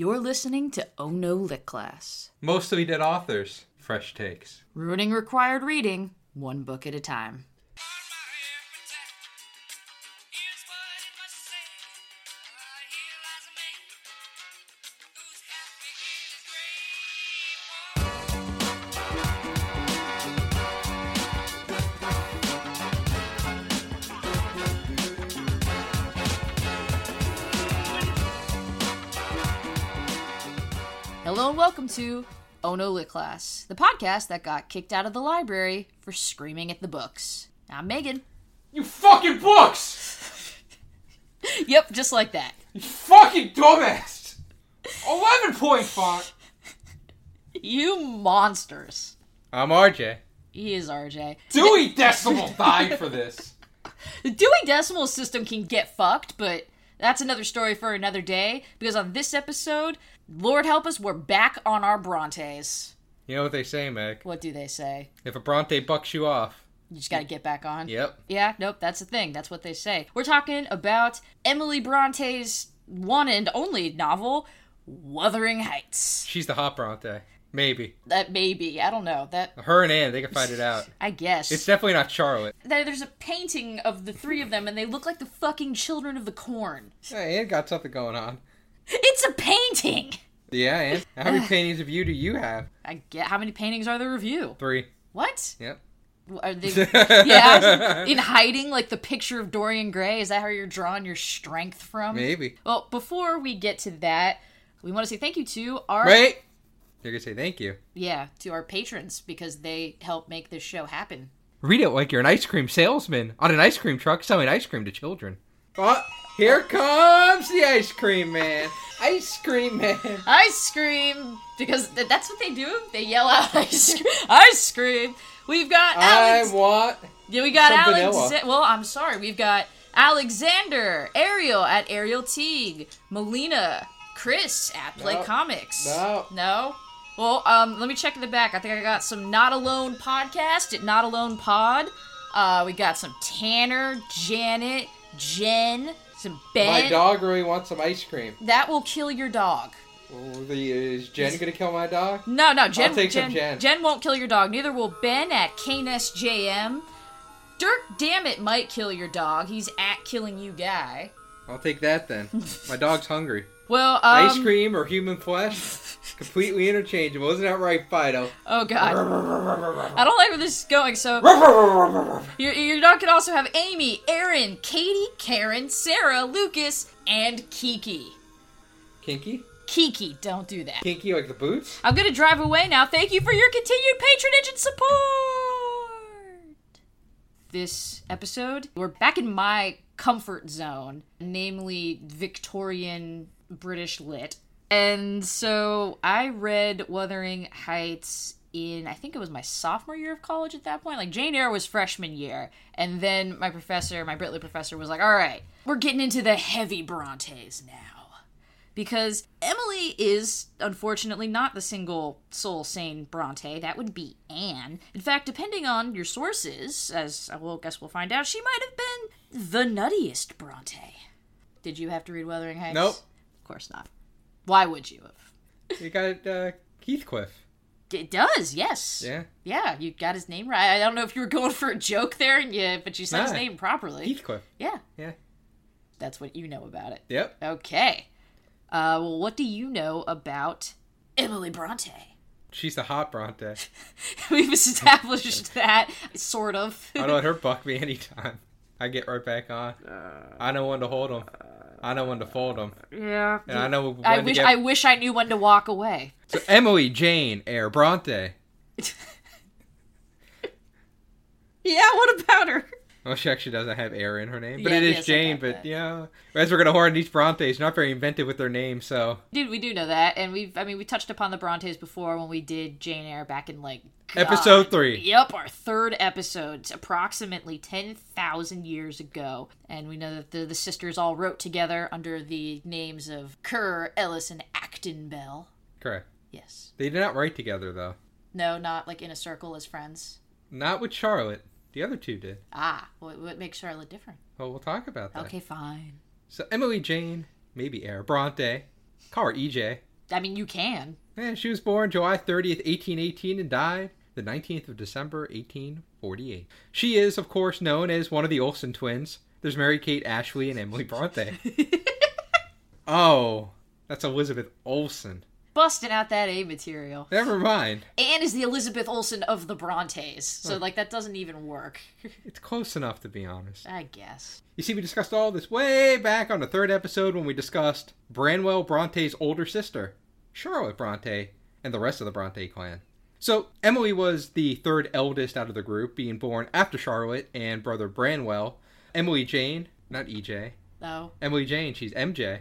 You're listening to Oh No Lit Class. Mostly dead authors. Fresh takes. Ruining required reading. One book at a time. Hello and welcome to Oh No Lit Class, the podcast that got kicked out of the library for screaming at the books. I'm Megan. You fucking books! Yep, just like that. You fucking dumbass! 11-point font! You monsters. I'm RJ. He is RJ. Dewey Decimal died for this. The Dewey Decimal system can get fucked, but that's another story for another day, because on this episode, Lord help us, we're back on our Brontes. You know what they say, Meg. What do they say? If a Bronte bucks you off, you just gotta get back on? Yep. Yeah, nope, that's the thing. That's what they say. We're talking about Emily Bronte's one and only novel, Wuthering Heights. She's the hot Bronte. Maybe. That maybe. I don't know. That her and Anne, they can fight it out. I guess. It's definitely not Charlotte. There's a painting of the three of them, and they look like the fucking children of the corn. Hey, Anne got something going on. It's a painting! Yeah, Anne. How many paintings of you do you have? I get. How many paintings are there of you? 3. What? Yep. Are they, yeah, in hiding, like the picture of Dorian Gray? Is that how you're drawing your strength from? Maybe. Well, before we get to that, we want to say thank you to our... Wait! You're going to say thank you. Yeah, to our patrons, because they help make this show happen. Read it like you're an ice cream salesman on an ice cream truck selling ice cream to children. Oh, here comes the ice cream man. Ice cream man. Ice cream. Because that's what they do. They yell out ice cream. Ice cream. We've got Alex. I want yeah, we got Alex. Well, I'm sorry. We've got Alexander, Ariel at Ariel Teague, Melina, Chris at Play Comics. No. Well, let me check in the back. I think I got some Not Alone podcast at Not Alone Pod. We got some Tanner, Janet, Jen, some Ben. My dog really wants some ice cream. That will kill your dog. Well, is Jen going to kill my dog? No. Jen, I'll take some Jen. Jen won't kill your dog. Neither will Ben at KNSJM. Dirk Dammit might kill your dog. He's at Killing You Guy. I'll take that then. My dog's hungry. Well, ice cream or human flesh? Completely interchangeable. Isn't that right, Fido? Oh, God. I don't like where this is going, so... Your dog can also have Amy, Erin, Katie, Karen, Sarah, Lucas, and Kiki. Kinky? Kiki, don't do that. Kinky like the boots? I'm going to drive away now. Thank you for your continued patronage and support! This episode, we're back in my comfort zone, namely Victorian British lit. And so I read Wuthering Heights in, I think it was my sophomore year of college at that point. Like, Jane Eyre was freshman year. And then my professor, my Brit Lit professor, was like, all right, we're getting into the heavy Brontes now. Because Emily is, unfortunately, not the single soul sane Bronte. That would be Anne. In fact, depending on your sources, as I will guess we'll find out, she might have been the nuttiest Bronte. Did you have to read Wuthering Heights? Nope. Of course not. Why would you have? You got Heathcliff. It does, yes. Yeah, you got his name right. I don't know if you were going for a joke there, but you said his name properly. Heathcliff. Yeah. That's what you know about it. Yep. Okay. Well, what do you know about Emily Bronte? She's the hot Bronte. We've established that, sort of. I don't let her buck me anytime. I get right back on. I know when to hold him. I know when to fold them. Yeah. And I know when I wish I knew when to walk away. So Emily, Jane, Eyre, Bronte. Yeah, what about her? Well, she actually doesn't have Eyre in her name. But yeah, it is Jane, but yeah. As we're going to horn these Brontes, not very inventive with their names, so. Dude, we do know that. And we touched upon the Brontes before when we did Jane Eyre back in Episode 3. Yep, our third episode, approximately 10,000 years ago. And we know that the sisters all wrote together under the names of Kerr, Ellis, and Acton Bell. Correct. Yes. They did not write together, though. No, not in a circle as friends. Not with Charlotte. The other two did. Ah, what makes Charlotte different? Well, we'll talk about that. Okay, fine. So Emily, Jane, maybe Eyre, Bronte, call her EJ. I mean, you can. Yeah, she was born July 30th, 1818, and died the 19th of December, 1848. She is, of course, known as one of the Olsen twins. There's Mary Kate Ashley and Emily Bronte. Oh, that's Elizabeth Olsen. Busting out that A material. Never mind. Anne is the Elizabeth Olsen of the Brontes, so like that doesn't even work. It's close enough, to be honest. I guess. You see, we discussed all this way back on the third episode when we discussed Branwell Bronte's older sister, Charlotte Bronte, and the rest of the Bronte clan. So Emily was the third eldest out of the group, being born after Charlotte and brother Branwell. Emily Jane, not EJ. No. Emily Jane, she's MJ.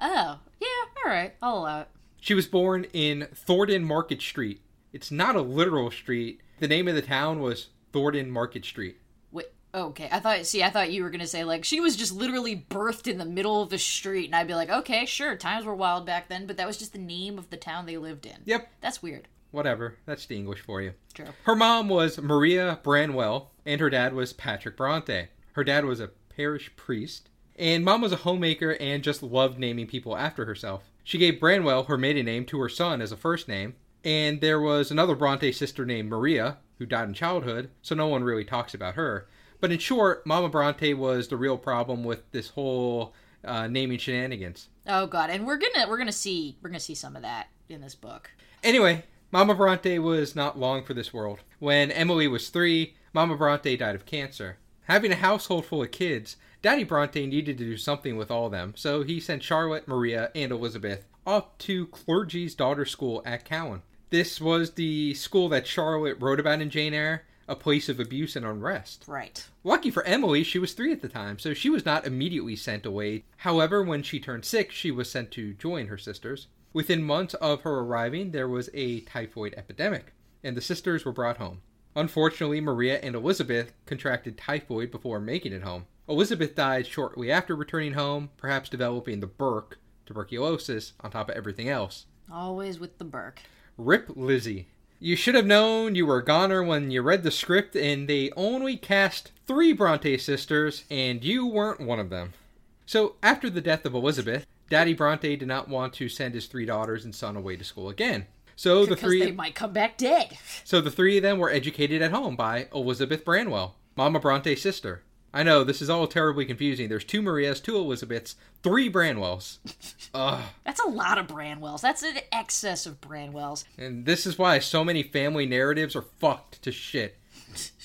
Oh, yeah, all right, I'll allow it. She was born in Thornton Market Street. It's not a literal street. The name of the town was Thornton Market Street. Wait, okay. I thought you were going to say, like, she was just literally birthed in the middle of the street, and I'd be like, okay, sure, times were wild back then, but that was just the name of the town they lived in. Yep. That's weird. Whatever. That's the English for you. True. Her mom was Maria Branwell, and her dad was Patrick Bronte. Her dad was a parish priest. And Mom was a homemaker and just loved naming people after herself. She gave Branwell her maiden name to her son as a first name. And there was another Bronte sister named Maria, who died in childhood, so no one really talks about her. But in short, Mama Bronte was the real problem with this whole naming shenanigans. Oh God, and we're gonna see some of that in this book. Anyway, Mama Bronte was not long for this world. When Emily was 3, Mama Bronte died of cancer. Having a household full of kids, Daddy Bronte needed to do something with all of them, so he sent Charlotte, Maria, and Elizabeth off to Clergy's Daughter School at Cowan. This was the school that Charlotte wrote about in Jane Eyre, a place of abuse and unrest. Right. Lucky for Emily, she was 3 at the time, so she was not immediately sent away. However, when she turned 6, she was sent to join her sisters. Within months of her arriving, there was a typhoid epidemic, and the sisters were brought home. Unfortunately, Maria and Elizabeth contracted typhoid before making it home. Elizabeth died shortly after returning home, perhaps developing the Burke, tuberculosis, on top of everything else. Always with the Burke. Rip Lizzie. You should have known you were a goner when you read the script and they only cast 3 Bronte sisters and you weren't one of them. So after the death of Elizabeth, Daddy Bronte did not want to send his 3 daughters and son away to school again. So the three, they might come back dead. So the 3 of them were educated at home by Elizabeth Branwell, Mama Bronte's sister. I know, this is all terribly confusing. There's 2 Marias, 2 Elizabeths, 3 Branwells. Ugh. That's a lot of Branwells. That's an excess of Branwells. And this is why so many family narratives are fucked to shit.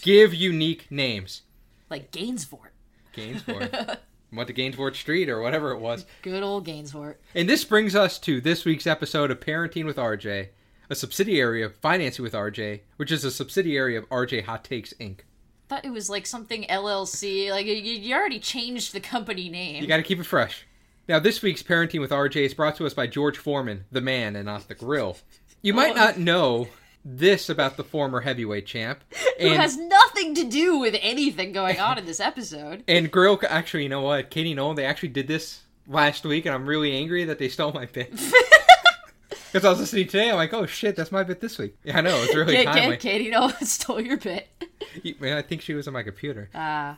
Give unique names. Like Gainsfort. Gainsfort. Went to Gainsfort Street or whatever it was. Good old Gainsfort. And this brings us to this week's episode of Parenting with RJ, a subsidiary of Financing with RJ, which is a subsidiary of RJ Hot Takes, Inc. I thought it was like something LLC. Like, you already changed the company name. You gotta keep it fresh. Now, this week's Parenting with RJ is brought to us by George Foreman, the man, and not the grill. You might not know this about the former heavyweight champ. Who has nothing to do with anything going on in this episode. And grill, actually, you know what? Katie Nolan, they actually did this last week, and I'm really angry that they stole my bit. Because I was listening today, I'm like, oh shit, that's my bit this week. Yeah, I know, it's really timely. Katie Nolan stole your bit. I think she was on my computer.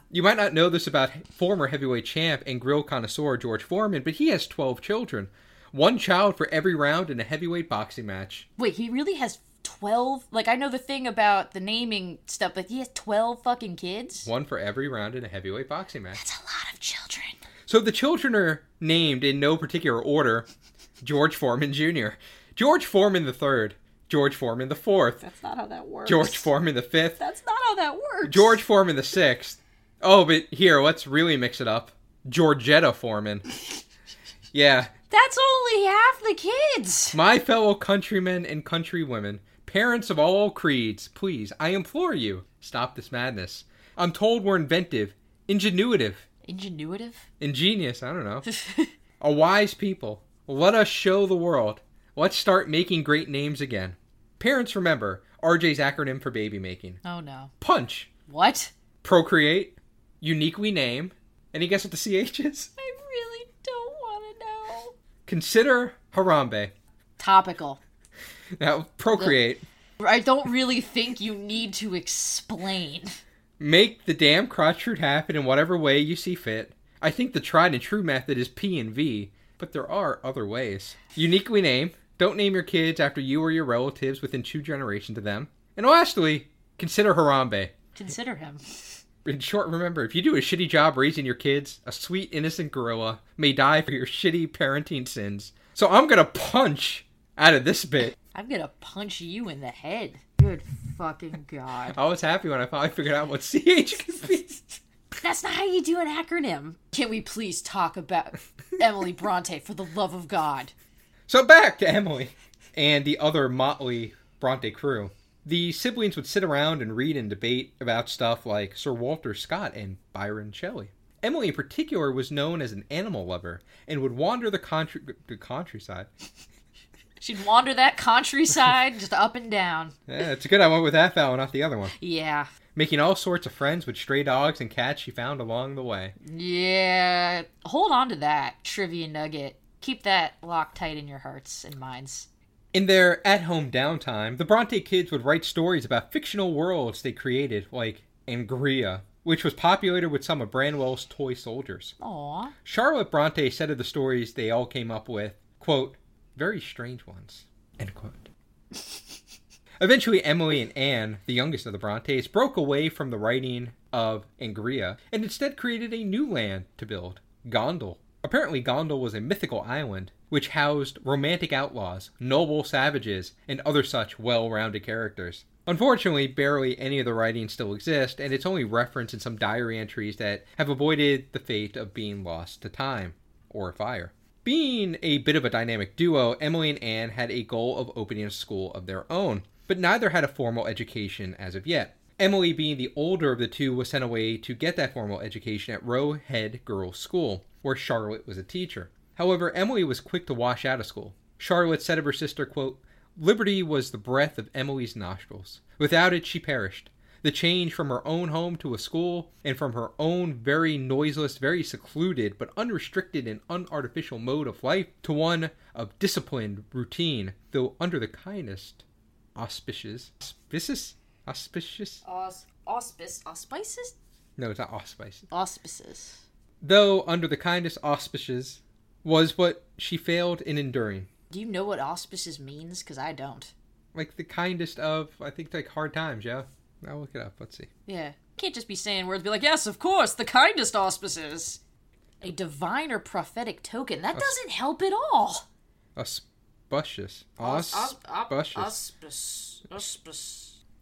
You might not know this about former heavyweight champ and grill connoisseur George Foreman, but he has 12 children. 1 child for every round in a heavyweight boxing match. Wait, he really has 12? Like, I know the thing about the naming stuff, but he has 12 fucking kids? 1 for every round in a heavyweight boxing match. That's a lot of children. So the children are named in no particular order. George Foreman Jr., George Foreman III, George Foreman IV. That's not how that works. George Foreman V. That's not how that works. George Foreman VI. Oh, but here, let's really mix it up. Georgetta Foreman. Yeah. That's only half the kids. My fellow countrymen and countrywomen, parents of all creeds, please, I implore you, stop this madness. I'm told we're inventive, ingenuitive. Ingenuitive? Ingenious, I don't know. A wise people. Let us show the world. Let's start making great names again. Parents, remember, RJ's acronym for baby making. Oh no. Punch. What? Procreate. Uniquely name. Any guess what the CH is? I really don't want to know. Consider. Harambe. Topical. Now, procreate. I don't really think you need to explain. Make the damn crotch root happen in whatever way you see fit. I think the tried and true method is P and V, but there are other ways. Uniquely name. Don't name your kids after you or your relatives within 2 generations of them. And lastly, consider Harambe. Consider him. In short, remember, if you do a shitty job raising your kids, a sweet, innocent gorilla may die for your shitty parenting sins. So I'm going to punch out of this bit. I'm going to punch you in the head. Good fucking God. I was happy when I finally figured out what CH could be. That's not how you do an acronym. Can we please talk about Emily Bronte, for the love of God? So back to Emily and the other motley Bronte crew. The siblings would sit around and read and debate about stuff like Sir Walter Scott and Byron Shelley. Emily in particular was known as an animal lover and would wander the countryside. She'd wander that countryside just up and down. Yeah, it's good I went with that fellow, not the other one. Yeah. Making all sorts of friends with stray dogs and cats she found along the way. Yeah. Hold on to that trivia nugget. Keep that locked tight in your hearts and minds. In their at-home downtime, the Bronte kids would write stories about fictional worlds they created, like Angria, which was populated with some of Branwell's toy soldiers. Aww. Charlotte Bronte said of the stories they all came up with, quote, very strange ones, end quote. Eventually, Emily and Anne, the youngest of the Brontes, broke away from the writing of Angria and instead created a new land to build, Gondal. Apparently, Gondal was a mythical island which housed romantic outlaws, noble savages, and other such well-rounded characters. Unfortunately, barely any of the writings still exist, and it's only referenced in some diary entries that have avoided the fate of being lost to time or fire. Being a bit of a dynamic duo, Emily and Anne had a goal of opening a school of their own, but neither had a formal education as of yet. Emily, being the older of the two, was sent away to get that formal education at Roe Head Girls School, where Charlotte was a teacher. However, Emily was quick to wash out of school. Charlotte said of her sister, quote, liberty was the breath of Emily's nostrils. Without it, she perished. The change from her own home to a school, and from her own very noiseless, very secluded, but unrestricted and unartificial mode of life, to one of disciplined routine, though under the kindest auspices. Though under the kindest auspices, was what she failed in enduring. Do you know what auspices means? Because I don't. Like the kindest of, I think, like hard times, yeah? I'll look it up. Let's see. Yeah. Can't just be saying words, be like, yes, of course, the kindest auspices. A divine or prophetic token. That doesn't help at all. Auspicious. Auspicious.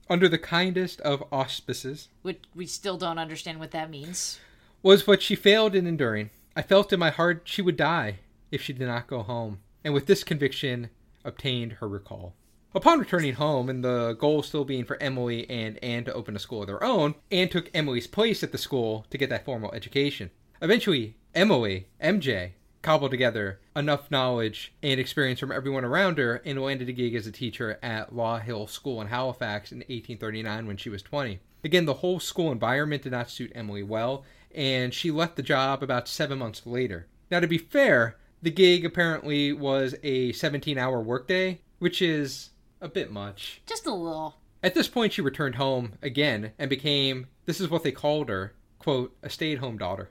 Under the kindest of auspices. Which we still don't understand what that means. Was what she failed in enduring. I felt in my heart she would die if she did not go home. And with this conviction, obtained her recall. Upon returning home, and the goal still being for Emily and Anne to open a school of their own, Anne took Emily's place at the school to get that formal education. Eventually, Emily, MJ, cobbled together enough knowledge and experience from everyone around her and landed a gig as a teacher at Law Hill School in Halifax in 1839 when she was 20. Again, the whole school environment did not suit Emily well, and she left the job about 7 months later. Now, to be fair, the gig apparently was a 17-hour workday, which is a bit much. Just a little. At this point, she returned home again and became, this is what they called her, quote, a stay-at-home daughter.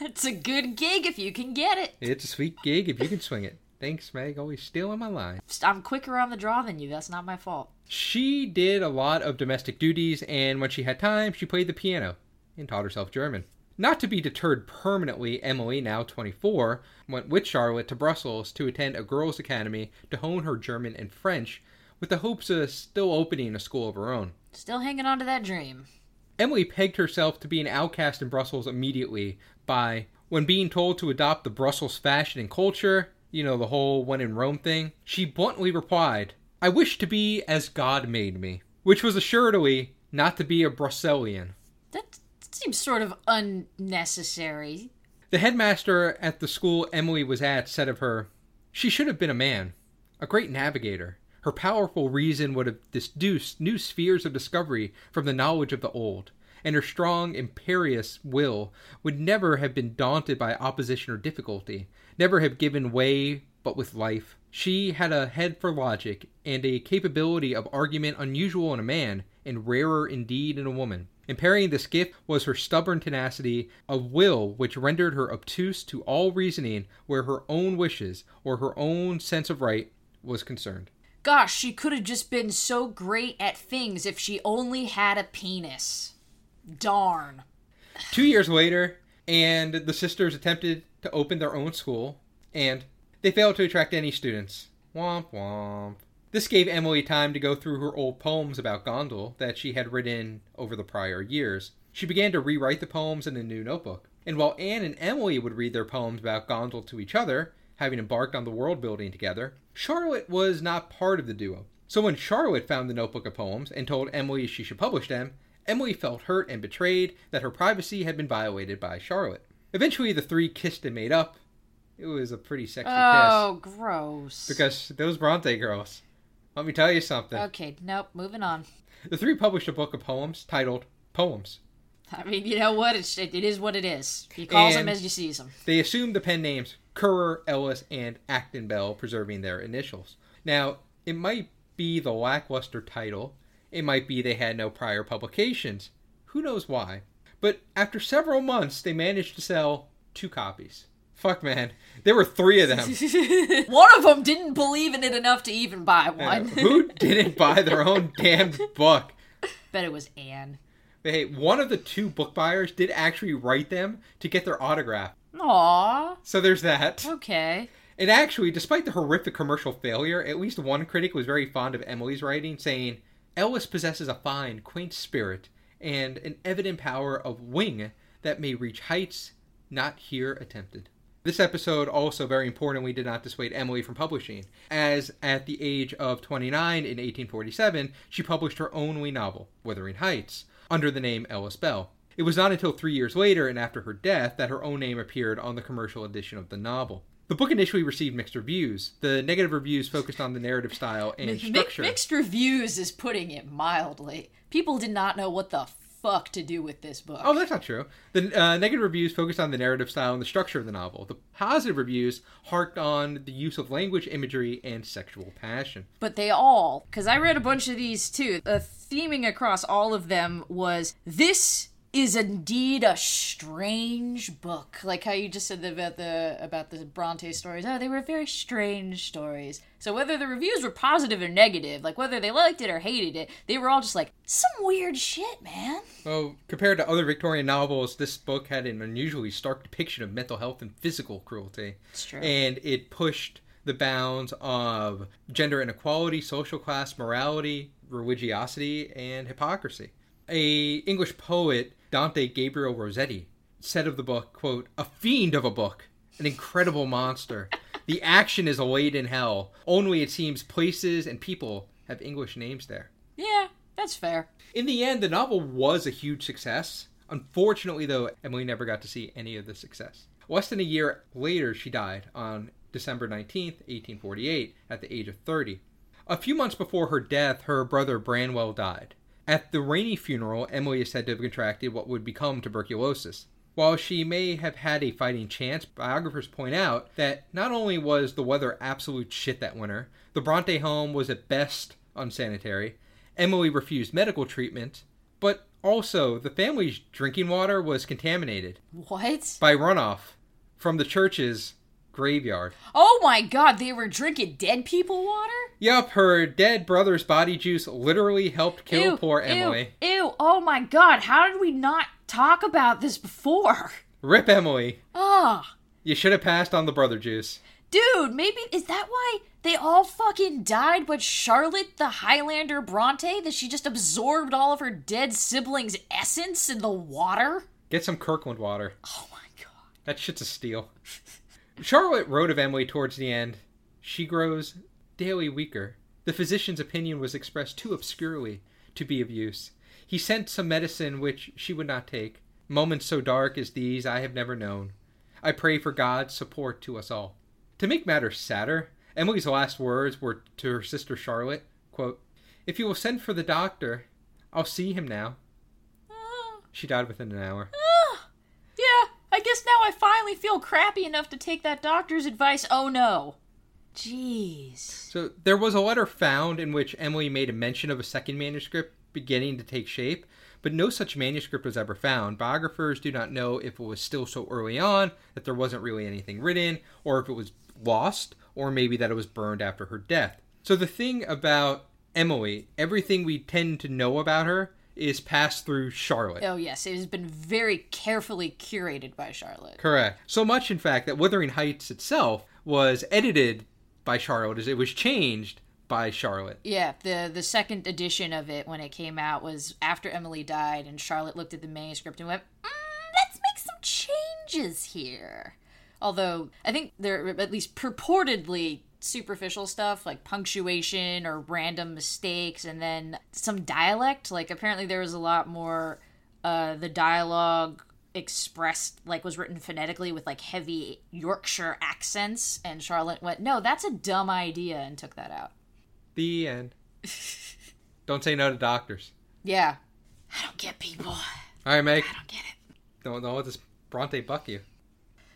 It's a good gig if you can get it. It's a sweet gig if you can swing it. Thanks, Meg. Always stealing my line. I'm quicker on the draw than you. That's not my fault. She did a lot of domestic duties, and when she had time, she played the piano and taught herself German. Not to be deterred permanently, Emily, now 24, went with Charlotte to Brussels to attend a girls' academy to hone her German and French with the hopes of still opening a school of her own. Still hanging on to that dream. Emily pegged herself to be an outcast in Brussels immediately by, when being told to adopt the Brussels fashion and culture, you know, the whole when in Rome thing, she bluntly replied, I wish to be as God made me, which was assuredly not to be a Brussellian. Seems sort of unnecessary. The headmaster at the school Emily was at said of her, she should have been a man, a great navigator. Her powerful reason would have deduced new spheres of discovery from the knowledge of the old, and her strong, imperious will would never have been daunted by opposition or difficulty, never have given way but with life. She had a head for logic and a capability of argument unusual in a man and rarer indeed in a woman. Impairing this gift was her stubborn tenacity of will, which rendered her obtuse to all reasoning where her own wishes or her own sense of right was concerned. Gosh, she could have just been so great at things if she only had a penis. Darn. 2 years later, and the sisters attempted to open their own school, and they failed to attract any students. Womp womp. This gave Emily time to go through her old poems about Gondal that she had written over the prior years. She began to rewrite the poems in a new notebook. And while Anne and Emily would read their poems about Gondal to each other, having embarked on the world-building together, Charlotte was not part of the duo. So when Charlotte found the notebook of poems and told Emily she should publish them, Emily felt hurt and betrayed that her privacy had been violated by Charlotte. Eventually, the three kissed and made up. It was a pretty sexy kiss. Oh, gross. Because those Bronte girls. Let me tell you something. Okay, nope, moving on. The three published a book of poems titled Poems. I mean, you know what? It is what it is. You calls them as you sees them. They assumed the pen names Currer, Ellis, and Acton Bell, preserving their initials. Now, it might be the lackluster title. It might be they had no prior publications. Who knows why? But after several months, they managed to sell 2 copies. Fuck, man. There were 3 of them. One of them didn't believe in it enough to even buy one. Who didn't buy their own damn book? Bet it was Anne. Hey, one of the 2 book buyers did actually write them to get their autograph. Aww. So there's that. Okay. And actually, despite the horrific commercial failure, at least one critic was very fond of Emily's writing, saying, Ellis possesses a fine, quaint spirit and an evident power of wing that may reach heights not here attempted. This episode also, very importantly, did not dissuade Emily from publishing, as at the age of 29 in 1847, she published her only novel, Wuthering Heights, under the name Ellis Bell. It was not until 3 years later, and after her death, that her own name appeared on the commercial edition of the novel. The book initially received mixed reviews. The negative reviews focused on the narrative style and structure. Mixed reviews is putting it mildly. People did not know what the fuck to do with this book. Oh, that's not true. The negative reviews focused on the narrative style and the structure of the novel. The positive reviews harped on the use of language, imagery, and sexual passion. But they all, because I read a bunch of these too, the theming across all of them was, this is indeed a strange book. Like how you just said about the Bronte stories. Oh, they were very strange stories. So whether the reviews were positive or negative, like whether they liked it or hated it, they were all just like, some weird shit, man. Well, compared to other Victorian novels, this book had an unusually stark depiction of mental health and physical cruelty. It's true. And it pushed the bounds of gender inequality, social class, morality, religiosity, and hypocrisy. A English poet, Dante Gabriel Rossetti, said of the book, quote, a fiend of a book, an incredible monster. The action is allayed in hell. Only it seems places and people have English names there. Yeah, that's fair. In the end, the novel was a huge success. Unfortunately, though, Emily never got to see any of the success. Less than a year later, she died on December 19th, 1848, at the age of 30. A few months before her death, her brother Branwell died. At the Rainey funeral, Emily is said to have contracted what would become tuberculosis. While she may have had a fighting chance, biographers point out that not only was the weather absolute shit that winter, the Bronte home was at best unsanitary, Emily refused medical treatment, but also the family's drinking water was contaminated. What? By runoff from the church's graveyard. Oh my god, they were drinking dead people water? Yep, her dead brother's body juice literally helped kill poor Emily. Ew, oh my god, how did we not talk about this before? Rip Emily. Ugh. You should have passed on the brother juice. Dude, maybe, is that why they all fucking died but Charlotte the Highlander Bronte? That she just absorbed all of her dead siblings' essence in the water? Get some Kirkland water. Oh my god. That shit's a steal. Charlotte wrote of Emily towards the end, she grows daily weaker. The physician's opinion was expressed too obscurely to be of use. He sent some medicine which she would not take. Moments so dark as these I have never known. I pray for God's support to us all. To make matters sadder, Emily's last words were to her sister Charlotte, quote, if you will send for the doctor, I'll see him now. She died within an hour. I guess now I finally feel crappy enough to take that doctor's advice. Oh, no. Jeez. So there was a letter found in which Emily made a mention of a second manuscript beginning to take shape, but no such manuscript was ever found. Biographers do not know if it was still so early on that there wasn't really anything written, or if it was lost, or maybe that it was burned after her death. So the thing about Emily, everything we tend to know about her is passed through Charlotte. Oh, yes. It has been very carefully curated by Charlotte. Correct. So much, in fact, that Wuthering Heights itself was edited by Charlotte, as it was changed by Charlotte. Yeah, the second edition of it, when it came out, was after Emily died, and Charlotte looked at the manuscript and went, let's make some changes here. Although, I think there are at least purportedly superficial stuff like punctuation or random mistakes, and then some dialect. Like, apparently there was a lot more the dialogue expressed, like, was written phonetically with, like, heavy Yorkshire accents, and Charlotte went, no, that's a dumb idea, and took that out. The end. Don't say no to doctors. Yeah. I don't get people. All right, Meg. I don't get it. Don't let this Bronte buck you.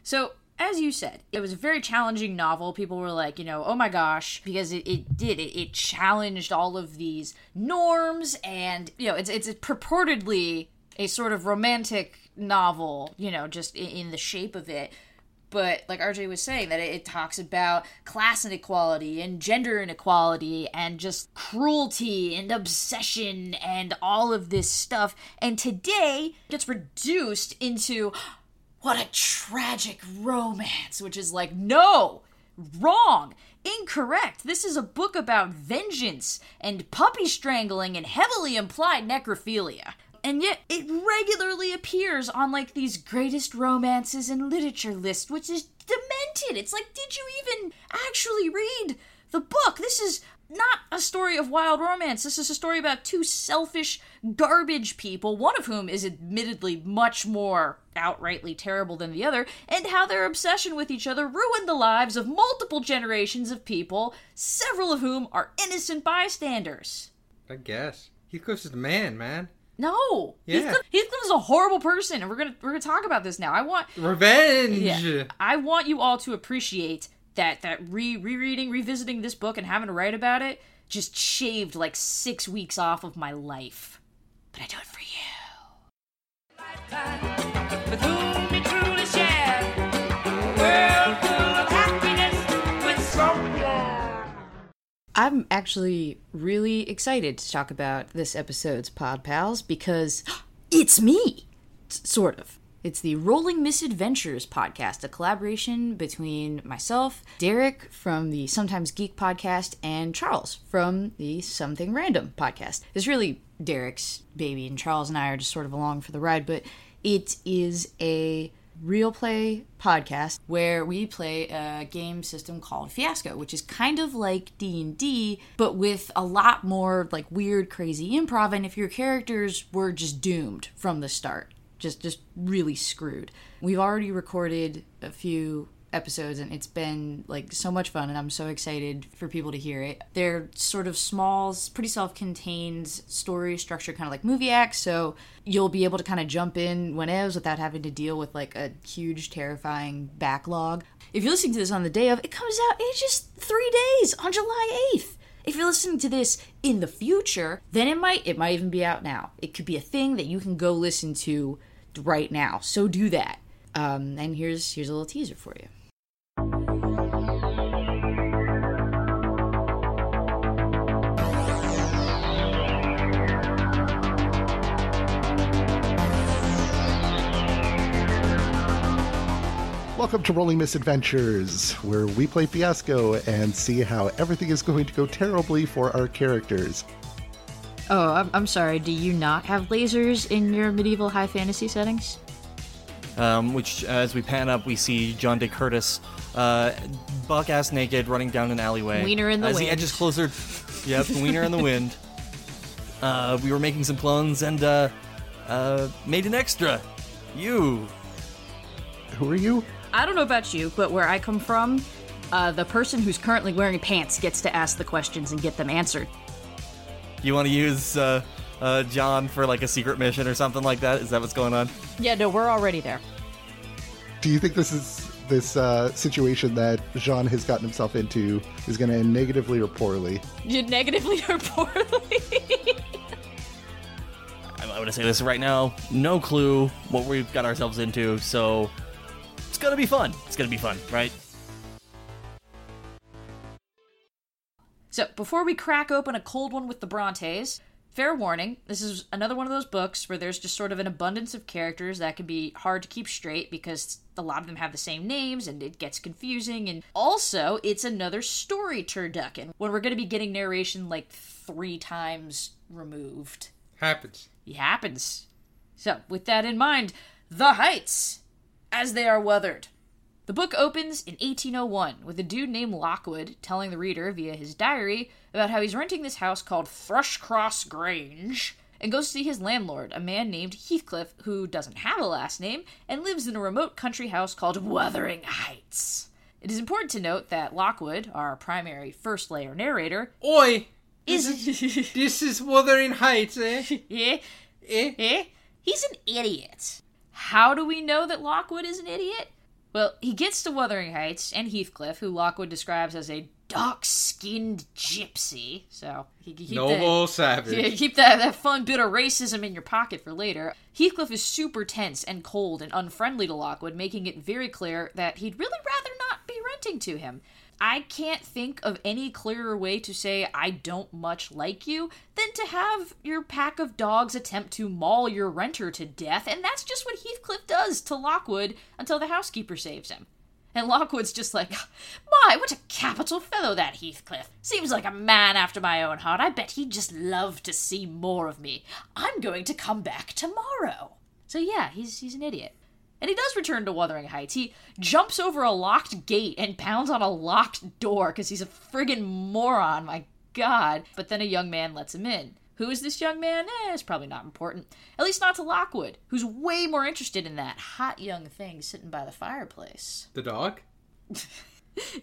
So, as you said, it was a very challenging novel. People were like, you know, oh my gosh, because it challenged all of these norms, and, you know, it's purportedly a sort of romantic novel, you know, just in the shape of it. But like RJ was saying, that it talks about class inequality and gender inequality and just cruelty and obsession and all of this stuff. And today gets reduced into, what a tragic romance, which is like, no, wrong, incorrect. This is a book about vengeance and puppy strangling and heavily implied necrophilia. And yet it regularly appears on, like, these greatest romances in literature list, which is demented. It's like, did you even actually read the book? This is not a story of wild romance. This is a story about two selfish garbage people, one of whom is admittedly much more outrightly terrible than the other, and how their obsession with each other ruined the lives of multiple generations of people, several of whom are innocent bystanders. I guess. Heathcliff is the man. No. Yeah. Heathcliff is a horrible person, and we're gonna talk about this now. I want... revenge! Yeah, I want you all to appreciate that rereading, revisiting this book and having to write about it just shaved like 6 weeks off of my life. But I do it for you. With whom we truly share the world full of happiness with someone. I'm actually really excited to talk about this episode's Pod Pals because it's me! Sort of. It's the Rolling Misadventures podcast, a collaboration between myself, Derek from the Sometimes Geek podcast, and Charles from the Something Random podcast. It's really Derek's baby, and Charles and I are just sort of along for the ride, but it is a real play podcast where we play a game system called Fiasco, which is kind of like D&D, but with a lot more, like, weird, crazy improv, and if your characters were just doomed from the start. Just really screwed. We've already recorded a few episodes, and it's been, like, so much fun, and I'm so excited for people to hear it. They're sort of small, pretty self-contained story structure, kind of like movie acts, so you'll be able to kind of jump in whenever without having to deal with, like, a huge, terrifying backlog. If you're listening to this on the day of, it comes out in just 3 days, on July 8th. If you're listening to this in the future, then it might even be out now. It could be a thing that you can go listen to right now. So do that. And here's a little teaser for you. Welcome to Rolling Misadventures, where we play Fiasco and see how everything is going to go terribly for our characters. Oh, I'm sorry, do you not have lasers in your medieval high fantasy settings? Which, as we pan up, we see John Dick Curtis, buck-ass naked, running down an alleyway. Wiener in the wind. As he edges closer... Yep, wiener in the wind. We were making some clones and made an extra. You. Who are you? I don't know about you, but where I come from, the person who's currently wearing pants gets to ask the questions and get them answered. You want to use John for, like, a secret mission or something like that? Is that what's going on? Yeah, no, we're already there. Do you think this situation that John has gotten himself into is going to end negatively or poorly? Negatively or poorly? I'm going to say this right now. No clue what we've got ourselves into, so... It's gonna be fun. It's gonna be fun, right? So before we crack open a cold one with the Brontes, fair warning, this is another one of those books where there's just sort of an abundance of characters that can be hard to keep straight because a lot of them have the same names and it gets confusing. And also, it's another story turducken when we're going to be getting narration like 3 times removed. Happens. It happens. So with that in mind, The Heights, as they are weathered. The book opens in 1801 with a dude named Lockwood telling the reader via his diary about how he's renting this house called Thrushcross Grange and goes to see his landlord, a man named Heathcliff, who doesn't have a last name and lives in a remote country house called Wuthering Heights. It is important to note that Lockwood, our primary first layer narrator... Oi! This is Wuthering Heights, eh? Eh? Eh? Eh? He's an idiot. How do we know that Lockwood is an idiot? Well, he gets to Wuthering Heights and Heathcliff, who Lockwood describes as a dark-skinned gypsy. So, noble savage. Yeah, keep that fun bit of racism in your pocket for later. Heathcliff is super tense and cold and unfriendly to Lockwood, making it very clear that he'd really rather not be renting to him. I can't think of any clearer way to say I don't much like you than to have your pack of dogs attempt to maul your renter to death, and that's just what Heathcliff does to Lockwood until the housekeeper saves him. And Lockwood's just like, my, what a capital fellow that Heathcliff. Seems like a man after my own heart. I bet he'd just love to see more of me. I'm going to come back tomorrow. So yeah, he's an idiot. And he does return to Wuthering Heights. He jumps over a locked gate and pounds on a locked door because he's a friggin' moron, my god. But then a young man lets him in. Who is this young man? It's probably not important. At least not to Lockwood, who's way more interested in that hot young thing sitting by the fireplace. The dog?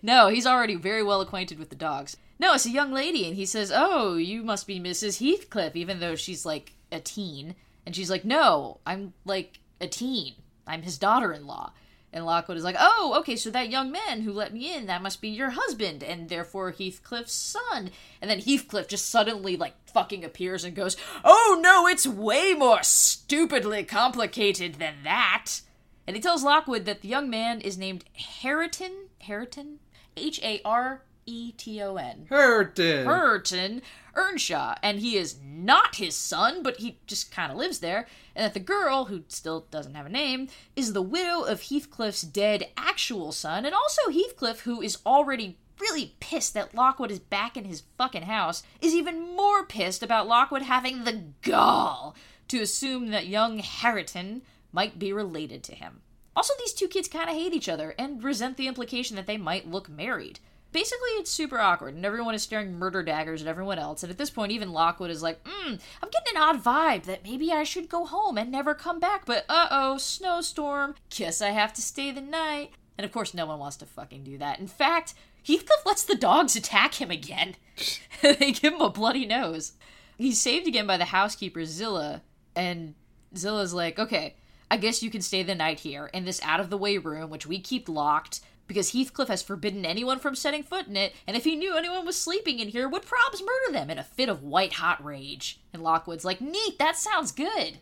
No, he's already very well acquainted with the dogs. No, it's a young lady, and he says, oh, you must be Mrs. Heathcliff, even though she's, like, a teen. And she's like, no, I'm, like, a teen. I'm his daughter-in-law. And Lockwood is like, oh, okay, so that young man who let me in, that must be your husband, and therefore Heathcliff's son. And then Heathcliff just suddenly, like, fucking appears and goes, oh, no, it's way more stupidly complicated than that. And he tells Lockwood that the young man is named Hareton? Hareton? Hareton Earnshaw, and he is not his son, but he just kind of lives there, and that the girl, who still doesn't have a name, is the widow of Heathcliff's dead actual son, and also Heathcliff, who is already really pissed that Lockwood is back in his fucking house, is even more pissed about Lockwood having the gall to assume that young Hareton might be related to him. Also, these two kids kind of hate each other and resent the implication that they might look married. Basically, it's super awkward, and everyone is staring murder daggers at everyone else, and at this point, even Lockwood is like, I'm getting an odd vibe that maybe I should go home and never come back, but uh-oh, snowstorm, guess I have to stay the night. And of course, no one wants to fucking do that. In fact, Heathcliff lets the dogs attack him again. They give him a bloody nose. He's saved again by the housekeeper, Zilla, and Zilla's like, okay, I guess you can stay the night here in this out-of-the-way room, which we keep locked, because Heathcliff has forbidden anyone from setting foot in it, and if he knew anyone was sleeping in here, would probably murder them in a fit of white-hot rage. And Lockwood's like, neat, that sounds good.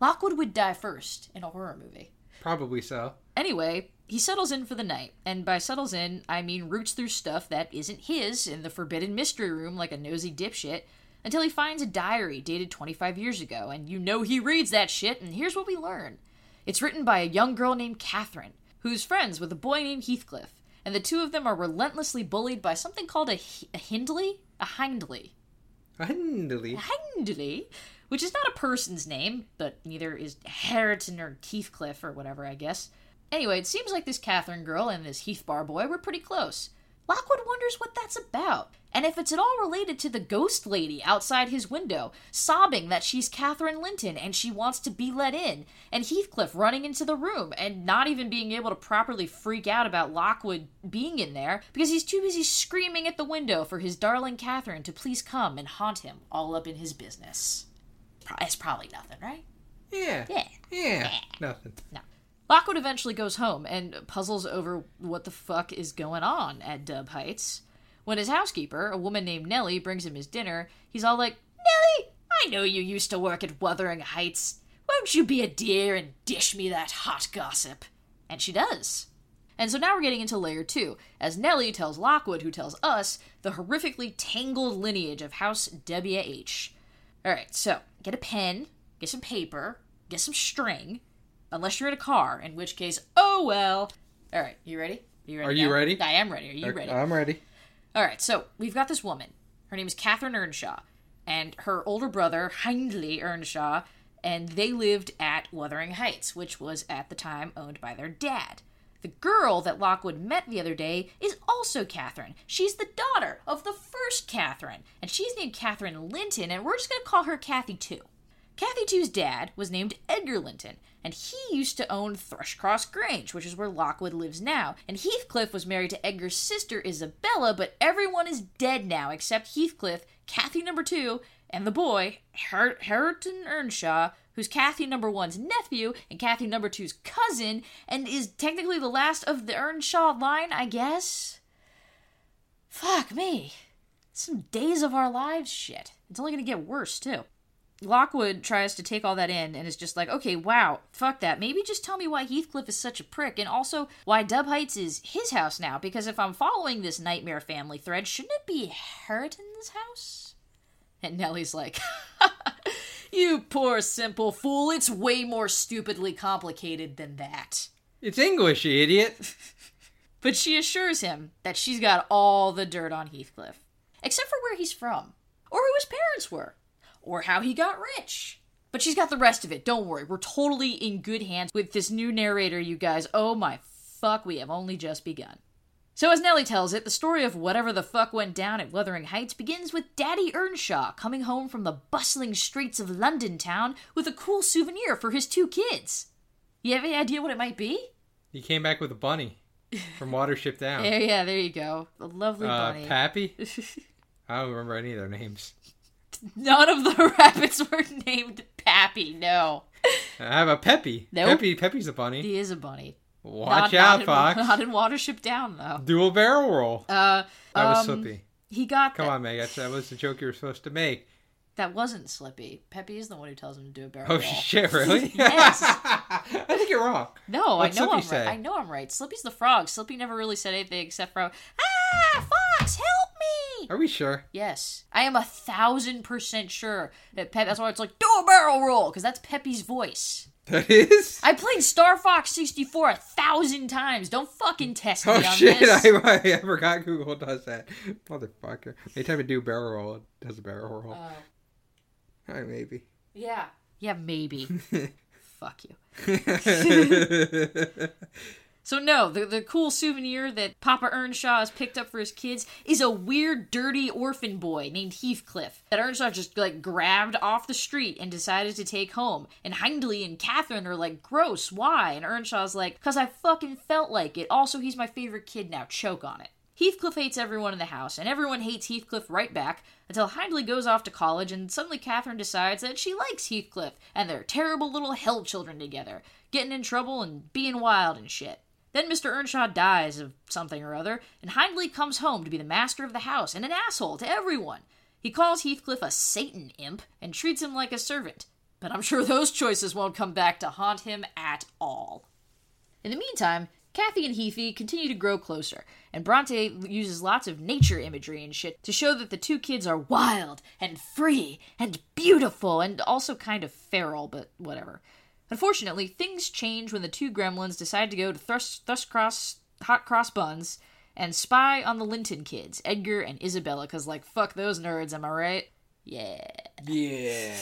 Lockwood would die first in a horror movie. Probably so. Anyway, he settles in for the night, and by settles in, I mean roots through stuff that isn't his in the forbidden mystery room like a nosy dipshit, until he finds a diary dated 25 years ago, and you know he reads that shit, and here's what we learn. It's written by a young girl named Catherine, who's friends with a boy named Heathcliff, and the two of them are relentlessly bullied by something called a Hindley, which is not a person's name, but neither is Hareton or Heathcliff or whatever, I guess. Anyway, it seems like this Catherine girl and this Heathbar boy were pretty close. Lockwood wonders what that's about, and if it's at all related to the ghost lady outside his window, sobbing that she's Catherine Linton and she wants to be let in, and Heathcliff running into the room and not even being able to properly freak out about Lockwood being in there because he's too busy screaming at the window for his darling Catherine to please come and haunt him all up in his business. It's probably nothing, right? Yeah. Nothing. No. Lockwood eventually goes home and puzzles over what the fuck is going on at Dub Heights. When his housekeeper, a woman named Nelly, brings him his dinner, he's all like, Nelly, I know you used to work at Wuthering Heights. Won't you be a dear and dish me that hot gossip? And she does. And so now we're getting into layer two, as Nelly tells Lockwood, who tells us, the horrifically tangled lineage of House W.H. All right, so get a pen, get some paper, get some string, unless you're in a car, in which case, oh well. All right, you ready? Are you ready? I am ready. Are you ready? I'm ready. All right, so we've got this woman. Her name is Catherine Earnshaw, and her older brother, Hindley Earnshaw, and they lived at Wuthering Heights, which was at the time owned by their dad. The girl that Lockwood met the other day is also Catherine. She's the daughter of the first Catherine, and she's named Catherine Linton, and we're just going to call her Cathy too. Cathy two's dad was named Edgar Linton, and he used to own Thrushcross Grange, which is where Lockwood lives now, and Heathcliff was married to Edgar's sister Isabella, but everyone is dead now except Heathcliff, Cathy number 2, and the boy, Hareton Earnshaw, who's Cathy number 1's nephew and Cathy number 2's cousin, and is technically the last of the Earnshaw line, I guess? Fuck me. Some days of our lives shit. It's only gonna get worse, too. Lockwood tries to take all that in and is just like, okay, wow, fuck that. Maybe just tell me why Heathcliff is such a prick, and also why Dub Heights is his house now, because if I'm following this nightmare family thread, shouldn't it be Hareton's house? And Nelly's like, you poor simple fool, it's way more stupidly complicated than that. It's English, you idiot. But she assures him that she's got all the dirt on Heathcliff, except for where he's from, or who his parents were, or how he got rich. But she's got the rest of it. Don't worry. We're totally in good hands with this new narrator, you guys. Oh my fuck, we have only just begun. So as Nelly tells it, the story of whatever the fuck went down at Wuthering Heights begins with Daddy Earnshaw coming home from the bustling streets of London town with a cool souvenir for his two kids. You have any idea what it might be? He came back with a bunny from Watership Down. Yeah, there you go. A lovely bunny. Pappy? I don't remember any of their names. None of the rabbits were named Pappy, no. I have a Peppy. Nope. Peppy's a bunny. He is a bunny. Watch out, Fox. Not in Watership Down, though. Do a barrel roll. That was Slippy. He got that. Come on, Meg. That was the joke you were supposed to make. That wasn't Slippy. Peppy is the one who tells him to do a barrel roll. Oh, shit, really? Yes. I think you're wrong. No, I know I'm right. Slippy's the frog. Slippy never really said anything except for, Fox, help! Are we sure? Yes. I am 1,000% sure that Peppy, that's why it's like, do a barrel roll, because that's Peppy's voice. That is? I played Star Fox 64 1,000 times. Don't fucking test me on shit. This. Oh, shit. I forgot Google does that. Motherfucker. Anytime you do a barrel roll, it does a barrel roll. All right, maybe. Yeah. Yeah, maybe. Fuck you. So no, the cool souvenir that Papa Earnshaw has picked up for his kids is a weird, dirty orphan boy named Heathcliff that Earnshaw just, grabbed off the street and decided to take home. And Hindley and Catherine are like, gross, why? And Earnshaw's like, because I fucking felt like it. Also, he's my favorite kid now. Choke on it. Heathcliff hates everyone in the house, and everyone hates Heathcliff right back until Hindley goes off to college, and suddenly Catherine decides that she likes Heathcliff, and they're terrible little hell children together, getting in trouble and being wild and shit. Then Mr. Earnshaw dies of something or other, and Hindley comes home to be the master of the house and an asshole to everyone. He calls Heathcliff a Satan imp and treats him like a servant, but I'm sure those choices won't come back to haunt him at all. In the meantime, Cathy and Heathy continue to grow closer, and Bronte uses lots of nature imagery and shit to show that the two kids are wild and free and beautiful and also kind of feral, but whatever. Unfortunately, things change when the two gremlins decide to go to Thrushcross Hot Cross Buns and spy on the Linton kids, Edgar and Isabella, because, fuck those nerds, am I right? Yeah. Yeah.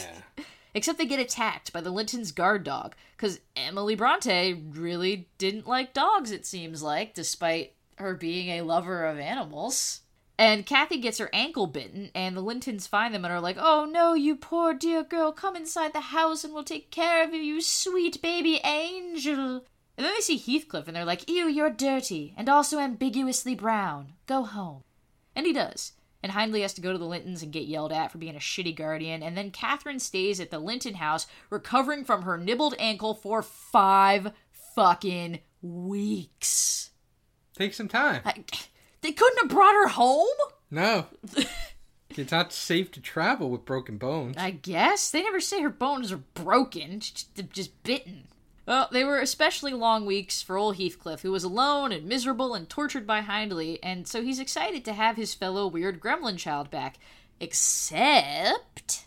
Except they get attacked by the Lintons' guard dog, because Emily Bronte really didn't like dogs, it seems like, despite her being a lover of animals. And Cathy gets her ankle bitten, and the Lintons find them and are like, oh no, you poor dear girl, come inside the house and we'll take care of you, you sweet baby angel. And then they see Heathcliff and they're like, ew, you're dirty, and also ambiguously brown. Go home. And he does. And Hindley has to go to the Lintons and get yelled at for being a shitty guardian, and then Catherine stays at the Linton house, recovering from her nibbled ankle for 5 fucking weeks. Take some time. They couldn't have brought her home? No. It's not safe to travel with broken bones. I guess. They never say her bones are broken. She's just bitten. Well, they were especially long weeks for old Heathcliff, who was alone and miserable and tortured by Hindley, and so he's excited to have his fellow weird gremlin child back. Except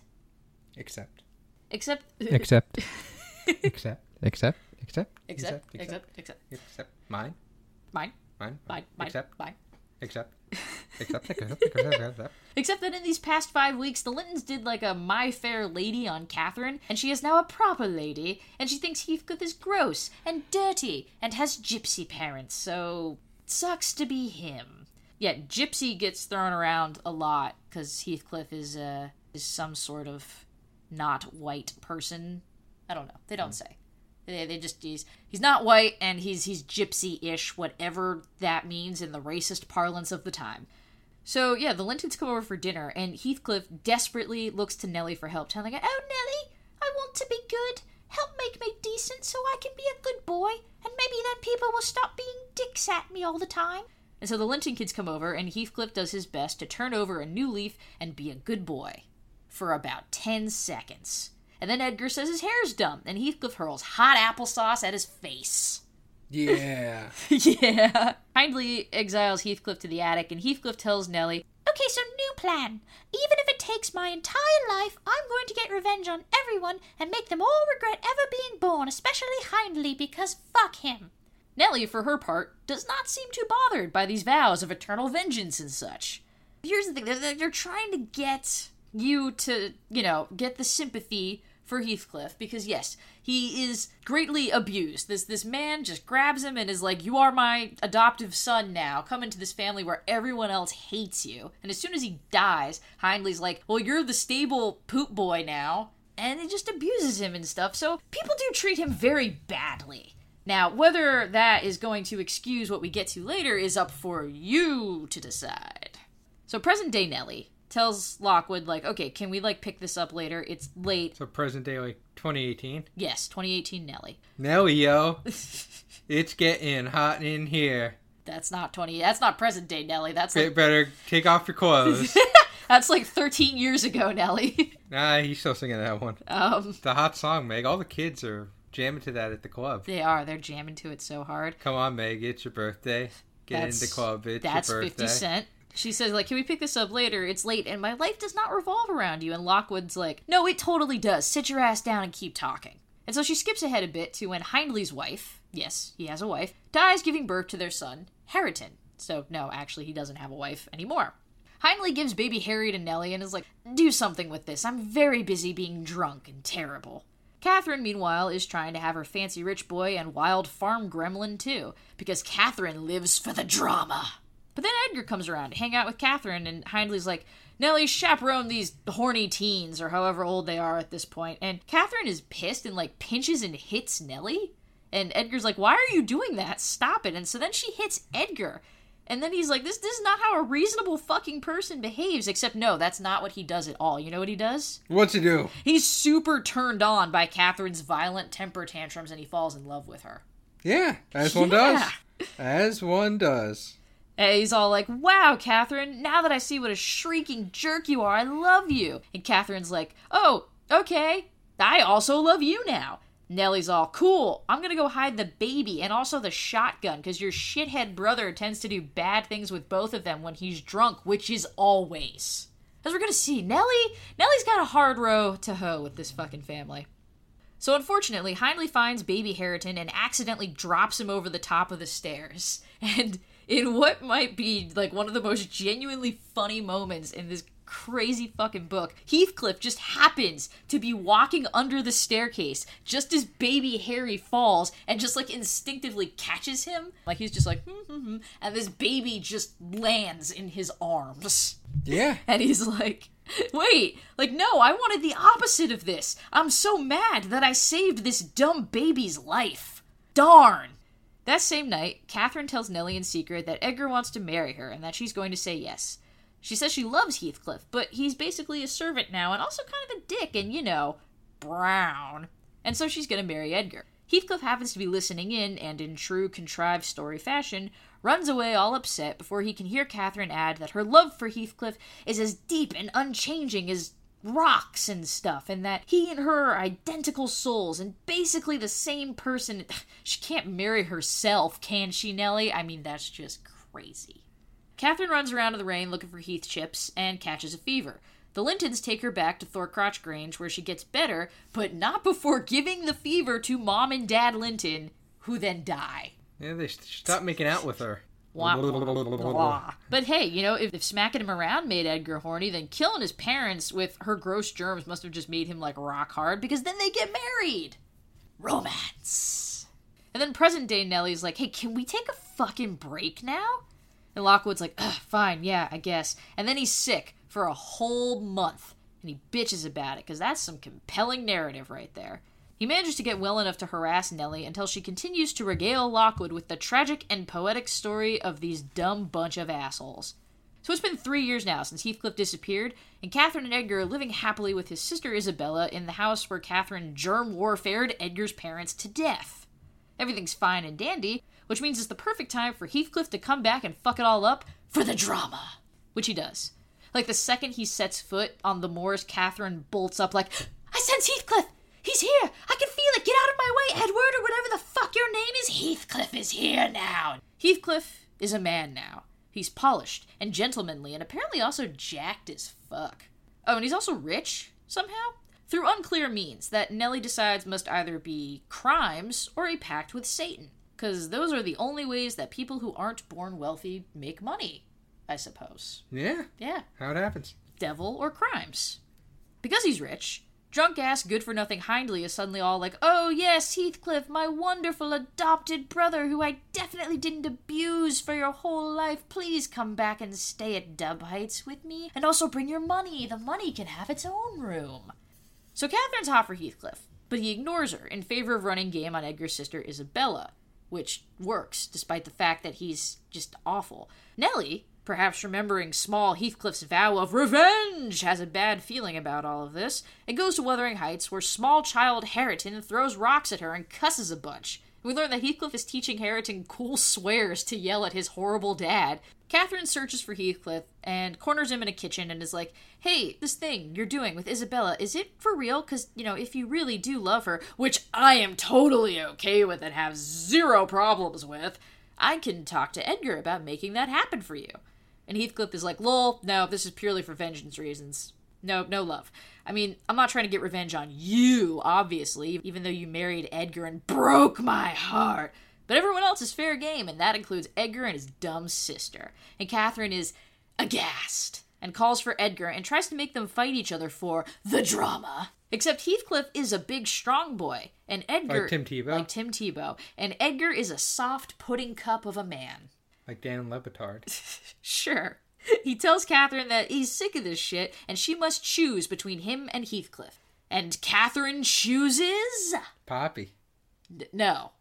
that in these past 5 weeks, the Lintons did like a My Fair Lady on Catherine, and she is now a proper lady, and she thinks Heathcliff is gross and dirty and has gypsy parents, so it sucks to be him. Yet gypsy gets thrown around a lot because Heathcliff is some sort of not white person. I don't know. They don't say. They just he's not white and he's gypsy-ish, whatever that means in the racist parlance of the time. So yeah, the Lintons come over for dinner, and Heathcliff desperately looks to Nelly for help, telling her, "Oh Nelly, I want to be good. Help make me decent so I can be a good boy, and maybe then people will stop being dicks at me all the time." And so the Linton kids come over, and Heathcliff does his best to turn over a new leaf and be a good boy for about 10 seconds. And then Edgar says his hair's dumb, and Heathcliff hurls hot applesauce at his face. Yeah. Yeah. Hindley exiles Heathcliff to the attic, and Heathcliff tells Nelly, "Okay, so new plan. Even if it takes my entire life, I'm going to get revenge on everyone and make them all regret ever being born, especially Hindley, because fuck him." Nelly, for her part, does not seem too bothered by these vows of eternal vengeance and such. Here's the thing, they're trying to get you to, you know, get the sympathy for Heathcliff, because yes, he is greatly abused. This man just grabs him and is like, "You are my adoptive son now. Come into this family where everyone else hates you." And as soon as he dies, Hindley's like, "Well, you're the stable poop boy now." And it just abuses him and stuff. So people do treat him very badly. Now, whether that is going to excuse what we get to later is up for you to decide. So present day Nelly tells Lockwood, like, "Okay, can we, like, pick this up later? It's late." So present day, like, 2018? Yes, 2018 Nelly. Nelly, yo. It's getting hot in here. That's not that's not present day Nelly. That's like... Better take off your clothes. That's like 13 years ago, Nelly. Nah, he's still singing that one. It's a hot song, Meg. All the kids are jamming to that at the club. They are. They're jamming to it so hard. Come on, Meg. It's your birthday. Get in the club. It's your birthday. That's 50 Cent. She says, like, "Can we pick this up later? It's late, and my life does not revolve around you." And Lockwood's like, "No, it totally does. Sit your ass down and keep talking." And so she skips ahead a bit to when Hindley's wife, yes, he has a wife, dies giving birth to their son, Hareton. So, no, actually, he doesn't have a wife anymore. Hindley gives baby Harry to Nelly and is like, "Do something with this. I'm very busy being drunk and terrible." Catherine, meanwhile, is trying to have her fancy rich boy and wild farm gremlin, too, because Catherine lives for the drama. But then Edgar comes around to hang out with Catherine, and Hindley's like, "Nelly, chaperone these horny teens," or however old they are at this point. And Catherine is pissed and, like, pinches and hits Nelly. And Edgar's like, "Why are you doing that? Stop it." And so then she hits Edgar. And then he's like, this is not how a reasonable fucking person behaves. Except, no, that's not what he does at all. You know what he does? What's he do? He's super turned on by Catherine's violent temper tantrums, and he falls in love with her. Yeah, as one does. As one does. And he's all like, "Wow, Catherine, now that I see what a shrieking jerk you are, I love you." And Catherine's like, "Oh, okay, I also love you now." Nelly's all, "Cool, I'm gonna go hide the baby and also the shotgun, because your shithead brother tends to do bad things with both of them when he's drunk, which is always." As we're gonna see, Nelly's got a hard row to hoe with this fucking family. So unfortunately, Hindley finds baby Hareton and accidentally drops him over the top of the stairs. And in what might be, like, one of the most genuinely funny moments in this crazy fucking book, Heathcliff just happens to be walking under the staircase just as baby Harry falls and just, like, instinctively catches him. Like, he's just like, and this baby just lands in his arms. Yeah. And he's like, "Wait, like, no, I wanted the opposite of this. I'm so mad that I saved this dumb baby's life. Darn." That same night, Catherine tells Nelly in secret that Edgar wants to marry her and that she's going to say yes. She says she loves Heathcliff, but he's basically a servant now and also kind of a dick and, you know, brown. And so she's going to marry Edgar. Heathcliff happens to be listening in and, in true contrived story fashion, runs away all upset before he can hear Catherine add that her love for Heathcliff is as deep and unchanging as rocks and stuff, and that he and her are identical souls and basically the same person. She can't marry herself, can she, Nelly? I mean, that's just crazy. Catherine runs around in the rain looking for Heath chips and catches a fever. The Lintons take her back to Thrushcross Grange, where she gets better, but not before giving the fever to Mom and Dad Linton, who then die. Yeah, they stop making out with her. But hey, you know, if smacking him around made Edgar horny, then killing his parents with her gross germs must have just made him, like, rock hard, because then they get married. Romance. And then present-day Nelly's like, hey, can we take a fucking break now? And Lockwood's like, ugh, fine, yeah, I guess. And then he's sick for a whole month, and he bitches about it, because that's some compelling narrative right there. He manages to get well enough to harass Nelly until she continues to regale Lockwood with the tragic and poetic story of these dumb bunch of assholes. So it's been 3 years now since Heathcliff disappeared, and Catherine and Edgar are living happily with his sister Isabella in the house where Catherine germ warfared Edgar's parents to death. Everything's fine and dandy, which means it's the perfect time for Heathcliff to come back and fuck it all up for the drama. Which he does. Like, the second he sets foot on the moors, Catherine bolts up like, I sense Heathcliff! He's here! I can feel it! Get out of my way, Edward, or whatever the fuck your name is! Heathcliff is here now! Heathcliff is a man now. He's polished and gentlemanly and apparently also jacked as fuck. Oh, and he's also rich, somehow? Through unclear means that Nelly decides must either be crimes or a pact with Satan. Because those are the only ways that people who aren't born wealthy make money, I suppose. Yeah. Yeah. How it happens. Devil or crimes. Because he's rich, drunk-ass, good-for-nothing Hindley is suddenly all like, oh yes, Heathcliff, my wonderful adopted brother who I definitely didn't abuse for your whole life. Please come back and stay at Dub Heights with me. And also bring your money. The money can have its own room. So Catherine's hot for Heathcliff, but he ignores her in favor of running game on Edgar's sister Isabella, which works, despite the fact that he's just awful. Nelly, perhaps remembering small Heathcliff's vow of revenge, has a bad feeling about all of this, and goes to Wuthering Heights, where small child Hareton throws rocks at her and cusses a bunch. We learn that Heathcliff is teaching Hareton cool swears to yell at his horrible dad. Catherine searches for Heathcliff and corners him in a kitchen and is like, hey, this thing you're doing with Isabella, is it for real? Because, you know, if you really do love her, which I am totally okay with and have zero problems with, I can talk to Edgar about making that happen for you. And Heathcliff is like, lol, no, this is purely for vengeance reasons. No, no love. I mean, I'm not trying to get revenge on you, obviously, even though you married Edgar and broke my heart. But everyone else is fair game, and that includes Edgar and his dumb sister. And Catherine is aghast and calls for Edgar and tries to make them fight each other for the drama. Except Heathcliff is a big, strong boy, and Edgar... Like Tim Tebow. And Edgar is a soft pudding cup of a man. Like Dan Lepetard. Sure. He tells Catherine that he's sick of this shit, and she must choose between him and Heathcliff. And Catherine chooses... Poppy. No.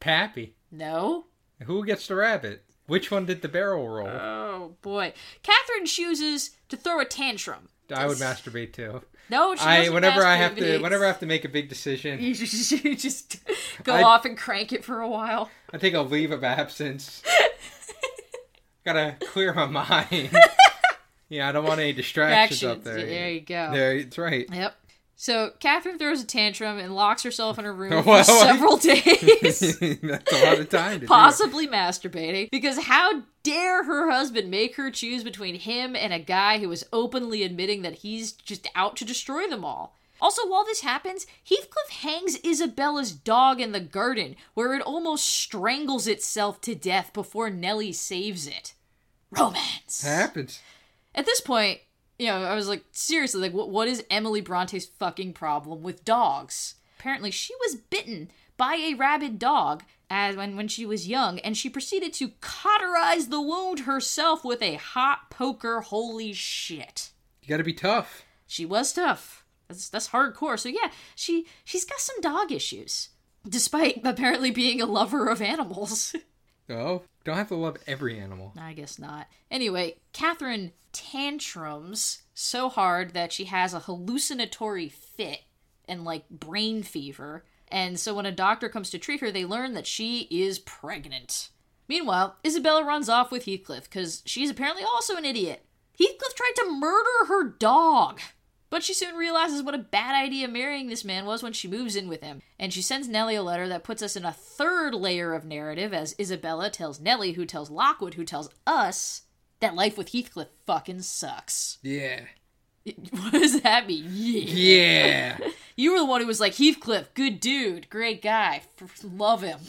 Pappy. No. Who gets the rabbit? Which one did the barrel roll? Oh, boy. Catherine chooses to throw a tantrum. I would masturbate, too. No, she doesn't. Whenever I have to make a big decision, you just go off and crank it for a while. I take a leave of absence. Gotta clear my mind. Yeah, I don't want any distractions up there. There you go. There, that's right. Yep. So Catherine throws a tantrum and locks herself in her room for several days. That's a lot of time. Possibly masturbating, because how dare her husband make her choose between him and a guy who is openly admitting that he's just out to destroy them all. Also, while this happens, Heathcliff hangs Isabella's dog in the garden, where it almost strangles itself to death before Nelly saves it. Romance. That happens. At this point, you know, I was like, seriously, like, what is Emily Bronte's fucking problem with dogs? Apparently, she was bitten by a rabid dog when she was young, and she proceeded to cauterize the wound herself with a hot poker. Holy shit. You gotta be tough. She was tough. That's hardcore. So yeah, she's got some dog issues, despite apparently being a lover of animals. Oh, don't have to love every animal. I guess not. Anyway, Catherine tantrums so hard that she has a hallucinatory fit and, like, brain fever. And so when a doctor comes to treat her, they learn that she is pregnant. Meanwhile, Isabella runs off with Heathcliff because she's apparently also an idiot. Heathcliff tried to murder her dog. But she soon realizes what a bad idea marrying this man was when she moves in with him, and she sends Nelly a letter that puts us in a third layer of narrative as Isabella tells Nelly, who tells Lockwood, who tells us, that life with Heathcliff fucking sucks. Yeah. What does that mean? Yeah. Yeah. You were the one who was like, Heathcliff, good dude, great guy, love him.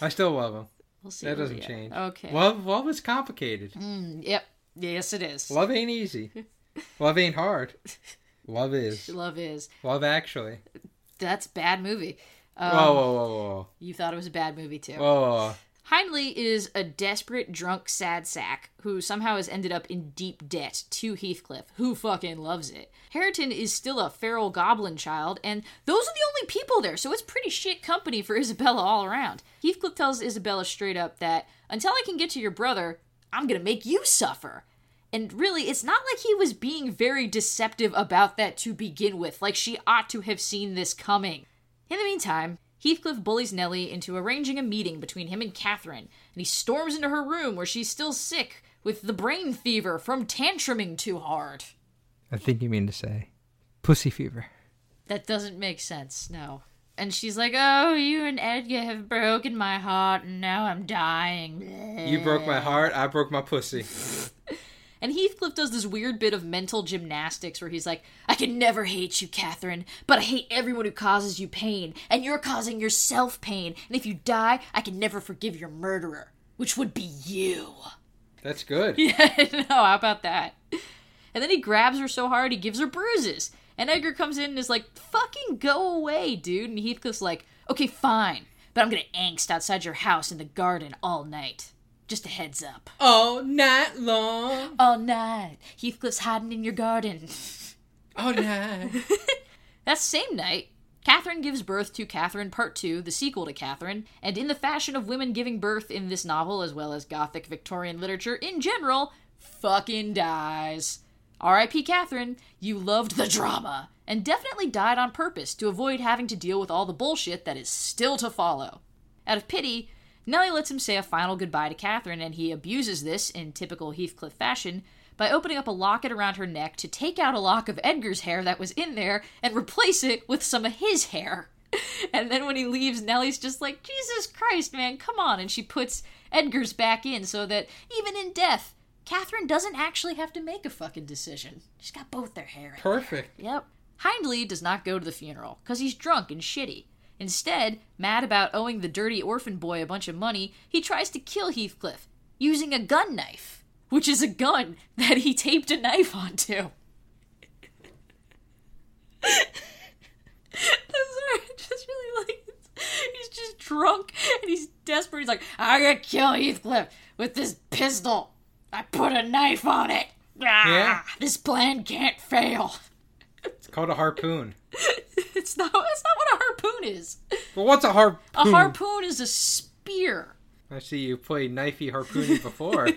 I still love him. We'll see. That doesn't change. Okay. Love is complicated. Yep. Yes, it is. Love ain't easy. Love ain't hard. Love is. Love is. Love Actually. That's a bad movie. Whoa. You thought it was a bad movie, too. Whoa. Hindley is a desperate, drunk, sad sack who somehow has ended up in deep debt to Heathcliff, who fucking loves it. Hareton is still a feral goblin child, and those are the only people there, so it's pretty shit company for Isabella all around. Heathcliff tells Isabella straight up that, until I can get to your brother, I'm gonna make you suffer. And really, it's not like he was being very deceptive about that to begin with. Like, she ought to have seen this coming. In the meantime, Heathcliff bullies Nelly into arranging a meeting between him and Catherine, and he storms into her room where she's still sick with the brain fever from tantruming too hard. I think you mean to say pussy fever. That doesn't make sense, no. And she's like, oh, you and Edgar have broken my heart, and now I'm dying. You broke my heart, I broke my pussy. And Heathcliff does this weird bit of mental gymnastics where he's like, I can never hate you, Catherine, but I hate everyone who causes you pain, and you're causing yourself pain, and if you die, I can never forgive your murderer, which would be you. That's good. Yeah, no, how about that? And then he grabs her so hard he gives her bruises, and Edgar comes in and is like, fucking go away, dude, and Heathcliff's like, okay, fine, but I'm gonna angst outside your house in the garden all night. Just a heads up. All night long. All night. Heathcliff's hiding in your garden. All night. That same night, Catherine gives birth to Catherine Part 2, the sequel to Catherine, and in the fashion of women giving birth in this novel, as well as Gothic Victorian literature in general, fucking dies. R.I.P. Catherine, you loved the drama, and definitely died on purpose to avoid having to deal with all the bullshit that is still to follow. Out of pity, Nelly lets him say a final goodbye to Catherine, and he abuses this, in typical Heathcliff fashion, by opening up a locket around her neck to take out a lock of Edgar's hair that was in there and replace it with some of his hair. And then when he leaves, Nelly's just like, Jesus Christ, man, come on. And she puts Edgar's back in so that even in death, Catherine doesn't actually have to make a fucking decision. She's got both their hair in. Perfect. There. Yep. Hindley does not go to the funeral, because he's drunk and shitty. Instead, mad about owing the dirty orphan boy a bunch of money, he tries to kill Heathcliff using a gun knife, which is a gun that he taped a knife onto. Sorry, I just really like it. He's just drunk and he's desperate. He's like, I'm gonna kill Heathcliff with this pistol. I put a knife on it. Yeah. This plan can't fail. It's called a harpoon. That's not what a harpoon is. Well, what's a harpoon? A harpoon is a spear. I see you played knifey harpooning before.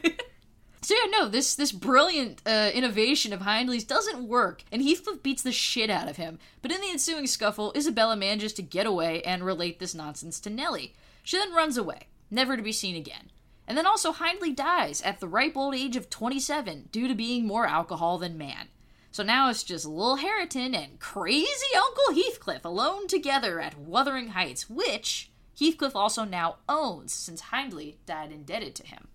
So yeah, no, this brilliant innovation of Hindley's doesn't work, and Heathcliff beats the shit out of him. But in the ensuing scuffle, Isabella manages to get away and relate this nonsense to Nelly. She then runs away, never to be seen again. And then also Hindley dies at the ripe old age of 27 due to being more alcohol than man. So now it's just Lil Hareton and crazy Uncle Heathcliff alone together at Wuthering Heights, which Heathcliff also now owns, since Hindley died indebted to him.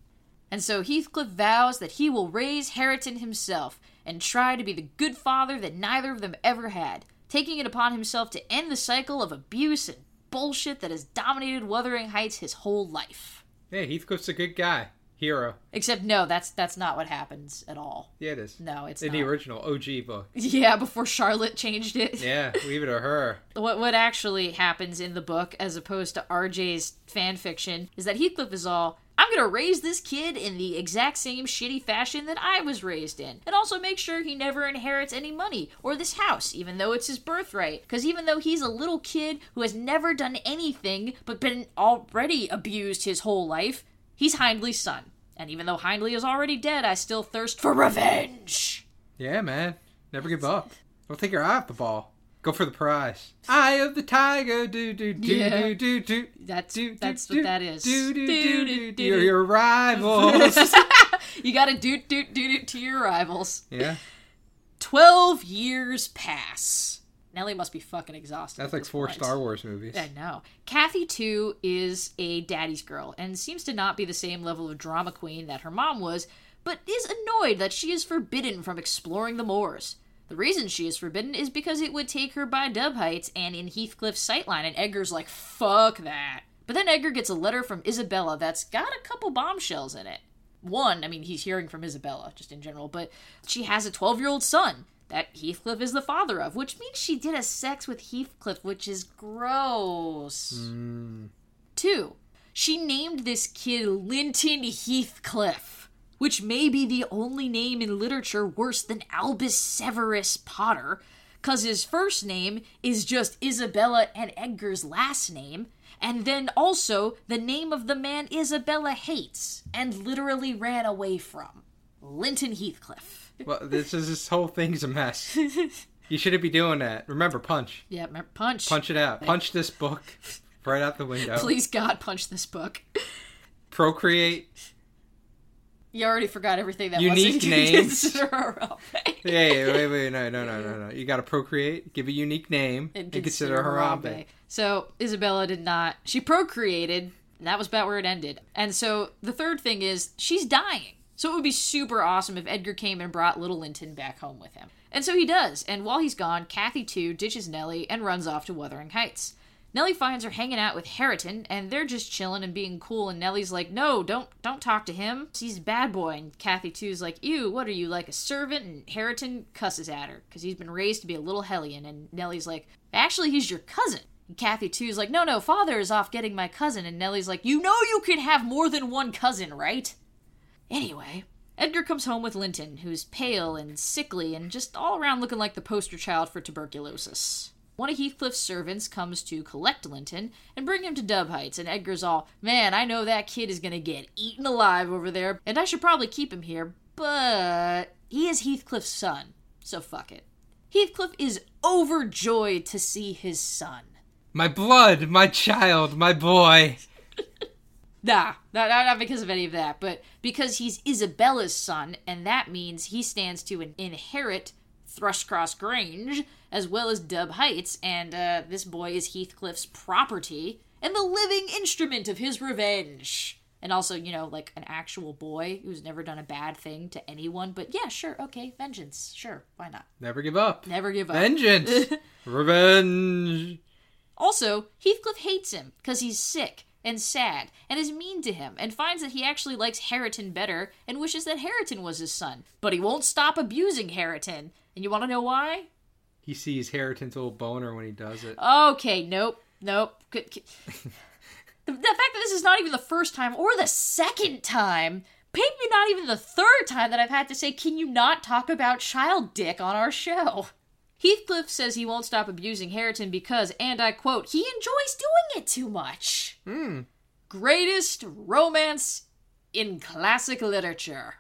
And so Heathcliff vows that he will raise Hareton himself and try to be the good father that neither of them ever had, taking it upon himself to end the cycle of abuse and bullshit that has dominated Wuthering Heights his whole life. Yeah, Heathcliff's a good guy. Hero. Except, no, that's not what happens at all. Yeah, it is. No, it's not. In the original OG book. Yeah, before Charlotte changed it. Yeah, leave it to her. What actually happens in the book, as opposed to RJ's fan fiction, is that Heathcliff is all, I'm gonna raise this kid in the exact same shitty fashion that I was raised in, and also make sure he never inherits any money or this house, even though it's his birthright. Because even though he's a little kid who has never done anything but been already abused his whole life, he's Hindley's son. And even though Hindley is already dead, I still thirst for revenge. Yeah, man. Never give up. Don't take your eye off the ball. Go for the prize. Eye of the tiger. Do, do, do, yeah. Do, do, do. That's what that is. Do, do, do, do, do. You're your rivals. You gotta do, do, do, do to your rivals. Yeah. 12 years pass. Nelly must be fucking exhausted. That's like four Star Wars movies. I know. Kathy, too, is a daddy's girl and seems to not be the same level of drama queen that her mom was, but is annoyed that she is forbidden from exploring the moors. The reason she is forbidden is because it would take her by Dub Heights and in Heathcliff's sightline, and Edgar's like, fuck that. But then Edgar gets a letter from Isabella that's got a couple bombshells in it. One, I mean, he's hearing from Isabella, just in general, but she has a 12-year-old son that Heathcliff is the father of, which means she did a sex with Heathcliff, which is gross. Mm. 2, she named this kid Linton Heathcliff, which may be the only name in literature worse than Albus Severus Potter, because his first name is just Isabella and Edgar's last name, and then also the name of the man Isabella hates and literally ran away from. Linton Heathcliff. Well, this whole thing's a mess. You shouldn't be doing that. Remember, punch. Yeah, remember, punch. Punch it out. Punch this book right out the window. Please, God, punch this book. Procreate. You already forgot everything that unique wasn't names. Wait, no. You gotta procreate, give a unique name, and consider Harambe. So, Isabella did not. She procreated, and that was about where it ended. And so, the third thing is, she's dying. So it would be super awesome if Edgar came and brought little Linton back home with him. And so he does, and while he's gone, Kathy, too, ditches Nelly and runs off to Wuthering Heights. Nelly finds her hanging out with Hareton, and they're just chilling and being cool, and Nelly's like, no, don't talk to him. He's a bad boy, and Kathy, too, is like, ew, what are you, like a servant? And Hareton cusses at her, because he's been raised to be a little hellion, and Nelly's like, actually, he's your cousin. And Kathy, too, is like, no, father is off getting my cousin, and Nelly's like, you know you can have more than one cousin, right? Anyway, Edgar comes home with Linton, who's pale and sickly and just all around looking like the poster child for tuberculosis. One of Heathcliff's servants comes to collect Linton and bring him to Dub Heights, and Edgar's all, man, I know that kid is gonna get eaten alive over there, and I should probably keep him here, but he is Heathcliff's son, so fuck it. Heathcliff is overjoyed to see his son. My blood, my child, my boy. Nah, not because of any of that, but because he's Isabella's son, and that means he stands to inherit Thrushcross Grange, as well as Dub Heights, and this boy is Heathcliff's property, and the living instrument of his revenge. And also, you know, like an actual boy who's never done a bad thing to anyone, but yeah, sure, okay, vengeance, sure, why not? Never give up. Never give up. Vengeance! Revenge! Also, Heathcliff hates him, because he's sick and sad, and is mean to him, and finds that he actually likes Hareton better, and wishes that Hareton was his son. But he won't stop abusing Hareton. And you want to know why? He sees Hareton's old boner when he does it. Okay, nope. The fact that this is not even the first time, or the second time, maybe not even the third time that I've had to say, can you not talk about child dick on our show? Heathcliff says he won't stop abusing Hareton because, and I quote, he enjoys doing it too much. Mm. Greatest romance in classic literature.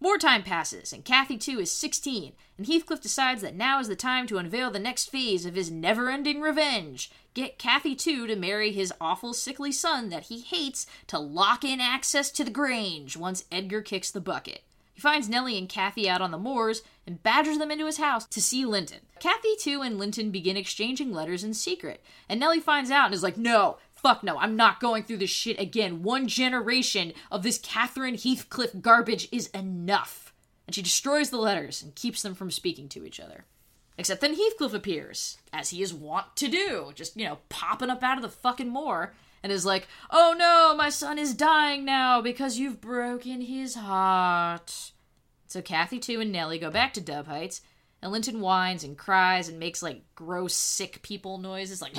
More time passes, and Kathy, too, is 16, and Heathcliff decides that now is the time to unveil the next phase of his never-ending revenge. Get Kathy, too, to marry his awful, sickly son that he hates to lock in access to the Grange once Edgar kicks the bucket. He finds Nelly and Kathy out on the moors and badgers them into his house to see Linton. Kathy, too, and Linton begin exchanging letters in secret. And Nelly finds out and is like, no, fuck no, I'm not going through this shit again. One generation of this Catherine Heathcliff garbage is enough. And she destroys the letters and keeps them from speaking to each other. Except then Heathcliff appears, as he is wont to do, just, you know, popping up out of the fucking moor. And is like, oh no, my son is dying now because you've broken his heart. So Kathy, too, and Nelly go back to Dub Heights, and Linton whines and cries and makes, like, gross, sick people noises, like,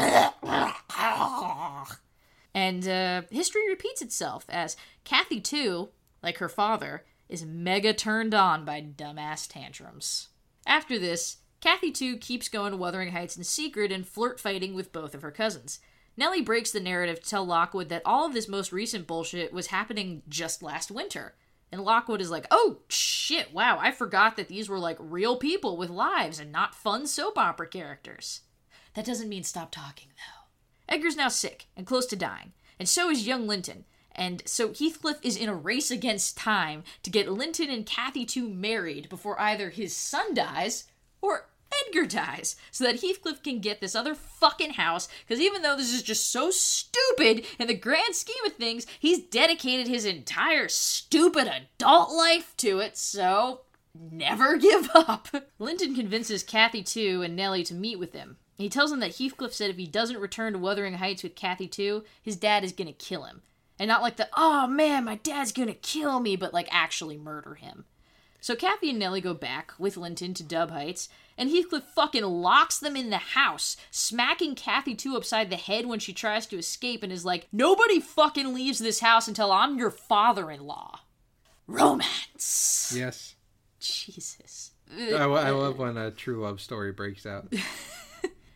and history repeats itself as Kathy, too, like her father, is mega turned on by dumbass tantrums. After this, Kathy, too, keeps going to Wuthering Heights in secret and flirt fighting with both of her cousins. Nelly breaks the narrative to tell Lockwood that all of this most recent bullshit was happening just last winter. And Lockwood is like, oh, shit, wow, I forgot that these were, like, real people with lives and not fun soap opera characters. That doesn't mean stop talking, though. Edgar's now sick and close to dying, and so is young Linton. And so Heathcliff is in a race against time to get Linton and Kathy, too, married before either his son dies or Edgar dies, so that Heathcliff can get this other fucking house, because even though this is just so stupid in the grand scheme of things, he's dedicated his entire stupid adult life to it, so never give up. Linton convinces Cathy too and Nelly to meet with him. He tells them that Heathcliff said if he doesn't return to Wuthering Heights with Cathy too, his dad is gonna kill him. And not like the, oh man, my dad's gonna kill me, but like actually murder him. So Cathy and Nelly go back with Linton to Dub Heights, and Heathcliff fucking locks them in the house, smacking Cathy too upside the head when she tries to escape and is like, nobody fucking leaves this house until I'm your father-in-law. Romance. Yes. Jesus. I love when a true love story breaks out.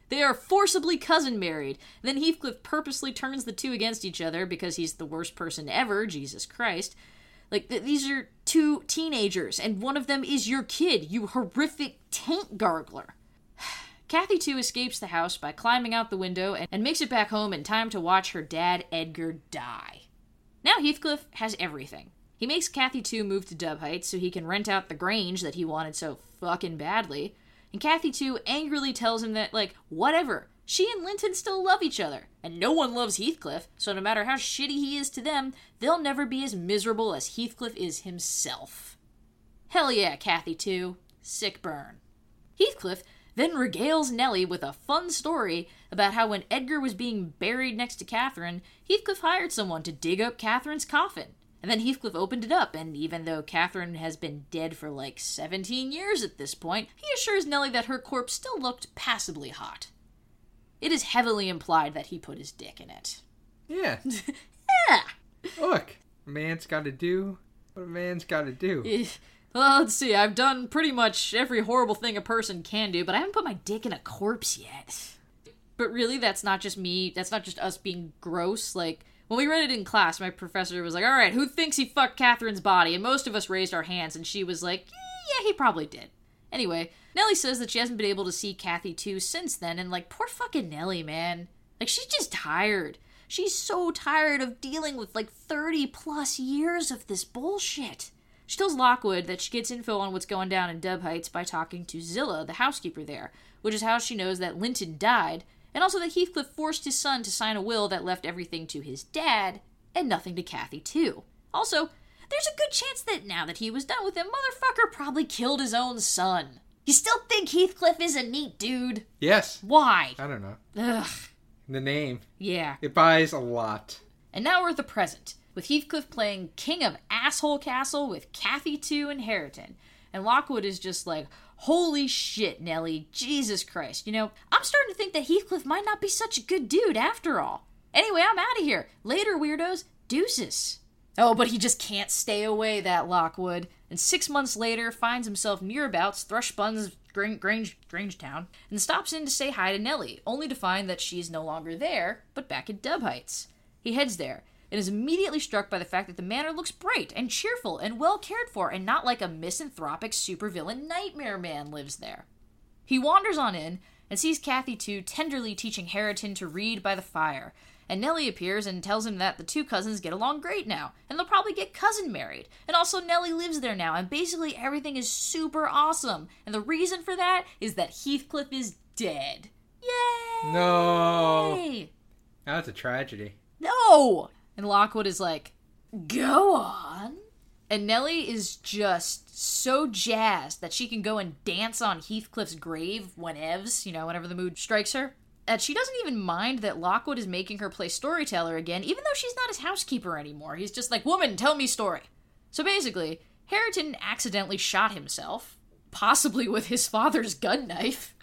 They are forcibly cousin married. Then Heathcliff purposely turns the two against each other because he's the worst person ever, Jesus Christ. Like, these are two teenagers, and one of them is your kid, you horrific taint gargler. Cathy, too, escapes the house by climbing out the window and makes it back home in time to watch her dad, Edgar, die. Now Heathcliff has everything. He makes Cathy, too, move to Dub Heights so he can rent out the Grange that he wanted so fucking badly. And Cathy, too, angrily tells him that, like, whatever. She and Linton still love each other, and no one loves Heathcliff, so no matter how shitty he is to them, they'll never be as miserable as Heathcliff is himself. Hell yeah, Cathy too. Sick burn. Heathcliff then regales Nelly with a fun story about how when Edgar was being buried next to Catherine, Heathcliff hired someone to dig up Catherine's coffin. And then Heathcliff opened it up, and even though Catherine has been dead for like 17 years at this point, he assures Nelly that her corpse still looked passably hot. It is heavily implied that he put his dick in it. Yeah. Yeah! Look, a man's gotta do what a man's gotta do. Well, let's see, I've done pretty much every horrible thing a person can do, but I haven't put my dick in a corpse yet. But really, that's not just me, that's not just us being gross, like... When we read it in class, my professor was like, all right, who thinks he fucked Catherine's body? And most of us raised our hands, and she was like, yeah, he probably did. Anyway, Nelly says that she hasn't been able to see Cathy too since then, and like, poor fucking Nelly, man. Like, she's just tired. She's so tired of dealing with like 30 plus years of this bullshit. She tells Lockwood that she gets info on what's going down in Dub Heights by talking to Zilla, the housekeeper there, which is how she knows that Linton died, and also that Heathcliff forced his son to sign a will that left everything to his dad, and nothing to Cathy, too. Also, there's a good chance that now that he was done with him, motherfucker probably killed his own son. You still think Heathcliff is a neat dude? Yes. Why? I don't know. Ugh. The name. Yeah. It buys a lot. And now we're at the present, with Heathcliff playing King of Asshole Castle with Cathy, too, and Hareton. And Lockwood is just like... Holy shit, Nelly. Jesus Christ. You know, I'm starting to think that Heathcliff might not be such a good dude after all. Anyway, I'm out of here. Later, weirdos. Deuces. Oh, but he just can't stay away, that Lockwood. And 6 months later, finds himself nearabouts Thrushcross Grange Town, and stops in to say hi to Nelly, only to find that she's no longer there, but back at Dub Heights. He heads there, and is immediately struck by the fact that the manor looks bright and cheerful and well cared for, and not like a misanthropic supervillain nightmare man lives there. He wanders on in and sees Cathy too tenderly teaching Hareton to read by the fire, and Nelly appears and tells him that the two cousins get along great now, and they'll probably get cousin married, and also Nelly lives there now, and basically everything is super awesome, and the reason for that is that Heathcliff is dead. Yay! No! That's a tragedy. No! And Lockwood is like, go on. And Nelly is just so jazzed that she can go and dance on Heathcliff's grave whenever the mood strikes her. And she doesn't even mind that Lockwood is making her play storyteller again, even though she's not his housekeeper anymore. He's just like, woman, tell me story. So basically, Hareton accidentally shot himself, possibly with his father's gun knife,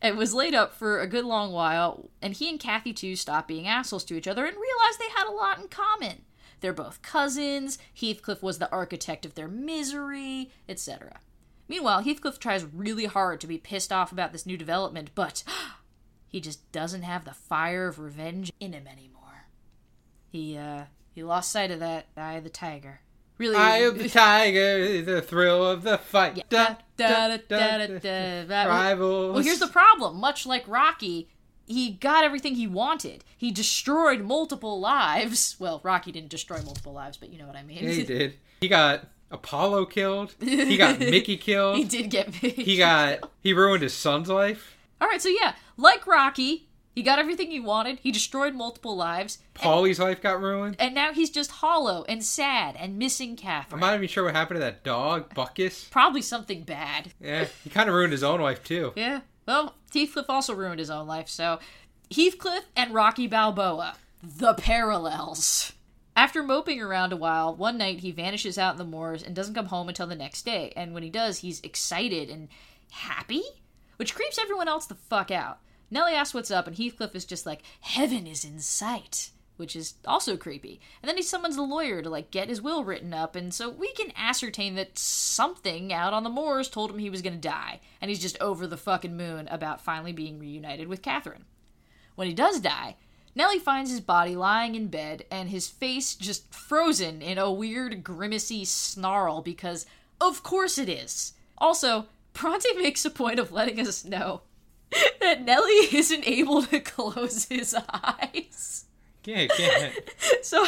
and was laid up for a good long while, and he and Cathy too stopped being assholes to each other and realized they had a lot in common. They're both cousins, Heathcliff was the architect of their misery, etc. Meanwhile, Heathcliff tries really hard to be pissed off about this new development, but he just doesn't have the fire of revenge in him anymore. He lost sight of that Eye of the Tiger. Really, Eye of the Tiger, the thrill of the fight. Yeah. Rivals. Well, here's the problem. Much like Rocky, he got everything he wanted. He destroyed multiple lives. Well, Rocky didn't destroy multiple lives, but you know what I mean. Yeah, he did. He got Apollo killed. He got Mickey killed. He did get Mickey. He ruined his son's life. All right, so yeah, like Rocky, he got everything he wanted. He destroyed multiple lives. Polly's life got ruined. And now he's just hollow and sad and missing Catherine. I'm not even sure what happened to that dog, Buckus. Probably something bad. Yeah, he kind of ruined his own life too. Yeah, well, Heathcliff also ruined his own life, so Heathcliff and Rocky Balboa, the parallels. After moping around a while, one night he vanishes out in the moors and doesn't come home until the next day. And when he does, he's excited and happy, which creeps everyone else the fuck out. Nelly asks what's up, and Heathcliff is just like, heaven is in sight, which is also creepy. And then he summons a lawyer to, like, get his will written up, and so we can ascertain that something out on the moors told him he was gonna die. And he's just over the fucking moon about finally being reunited with Catherine. When he does die, Nelly finds his body lying in bed and his face just frozen in a weird, grimacy snarl because, of course it is. Also, Bronte makes a point of letting us know that Nelly isn't able to close his eyes. Yeah. So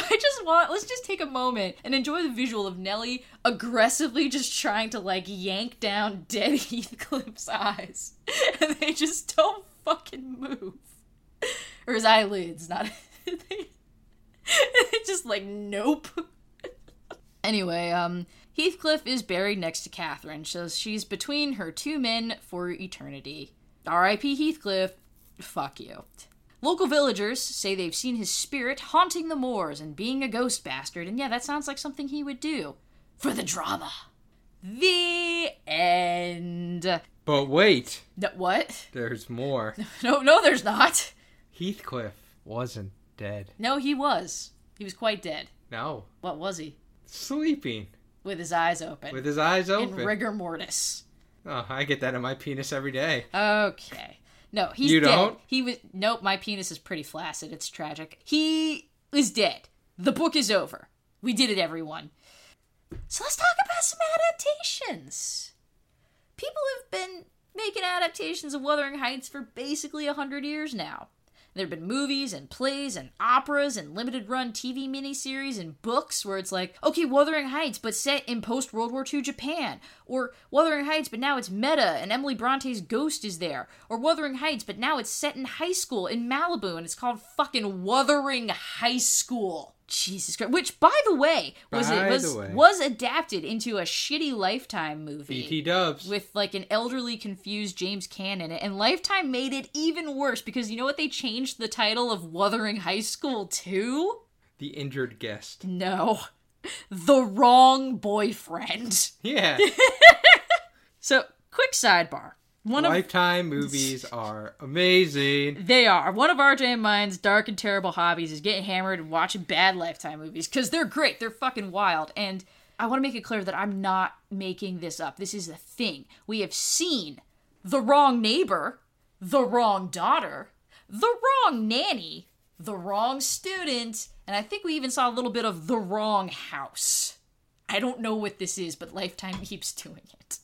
let's just take a moment and enjoy the visual of Nelly aggressively just trying to, like, yank down dead Heathcliff's eyes. And they just don't fucking move. Or his eyelids, not... just like, nope. Anyway, Heathcliff is buried next to Catherine, so she's between her two men for eternity. R.I.P. Heathcliff, fuck you. Local villagers say they've seen his spirit haunting the moors and being a ghost bastard, and yeah, that sounds like something he would do. For the drama. The end. But wait. What? There's more. No, there's not. Heathcliff wasn't dead. No, he was. He was quite dead. No. What was he? Sleeping. With his eyes open. In rigor mortis. Oh, I get that in my penis every day. Okay. No, he's dead. You don't? Nope, my penis is pretty flaccid. It's tragic. He is dead. The book is over. We did it, everyone. So let's talk about some adaptations. People have been making adaptations of Wuthering Heights for basically 100 years now. There have been movies and plays and operas and limited-run TV miniseries and books where it's like, okay, Wuthering Heights, but set in post-World War II Japan. Or Wuthering Heights, but now it's meta and Emily Bronte's ghost is there. Or Wuthering Heights, but now it's set in high school in Malibu and it's called fucking Wuthering High School. Jesus Christ. Which, by the way, was adapted into a shitty Lifetime movie. BT dubs. With, like, an elderly, confused James Caan in it. And Lifetime made it even worse because, you know what they changed the title of Wuthering High School to? The Injured Guest. No. The Wrong Boyfriend. Yeah. So, quick sidebar. Lifetime movies are amazing. They are. One of RJ and mine's dark and terrible hobbies is getting hammered and watching bad Lifetime movies, because they're great. They're fucking wild. And I want to make it clear that I'm not making this up. This is a thing. We have seen The Wrong Neighbor, The Wrong Daughter, The Wrong Nanny, The Wrong Student, and I think we even saw a little bit of The Wrong House. I don't know what this is, but Lifetime keeps doing it.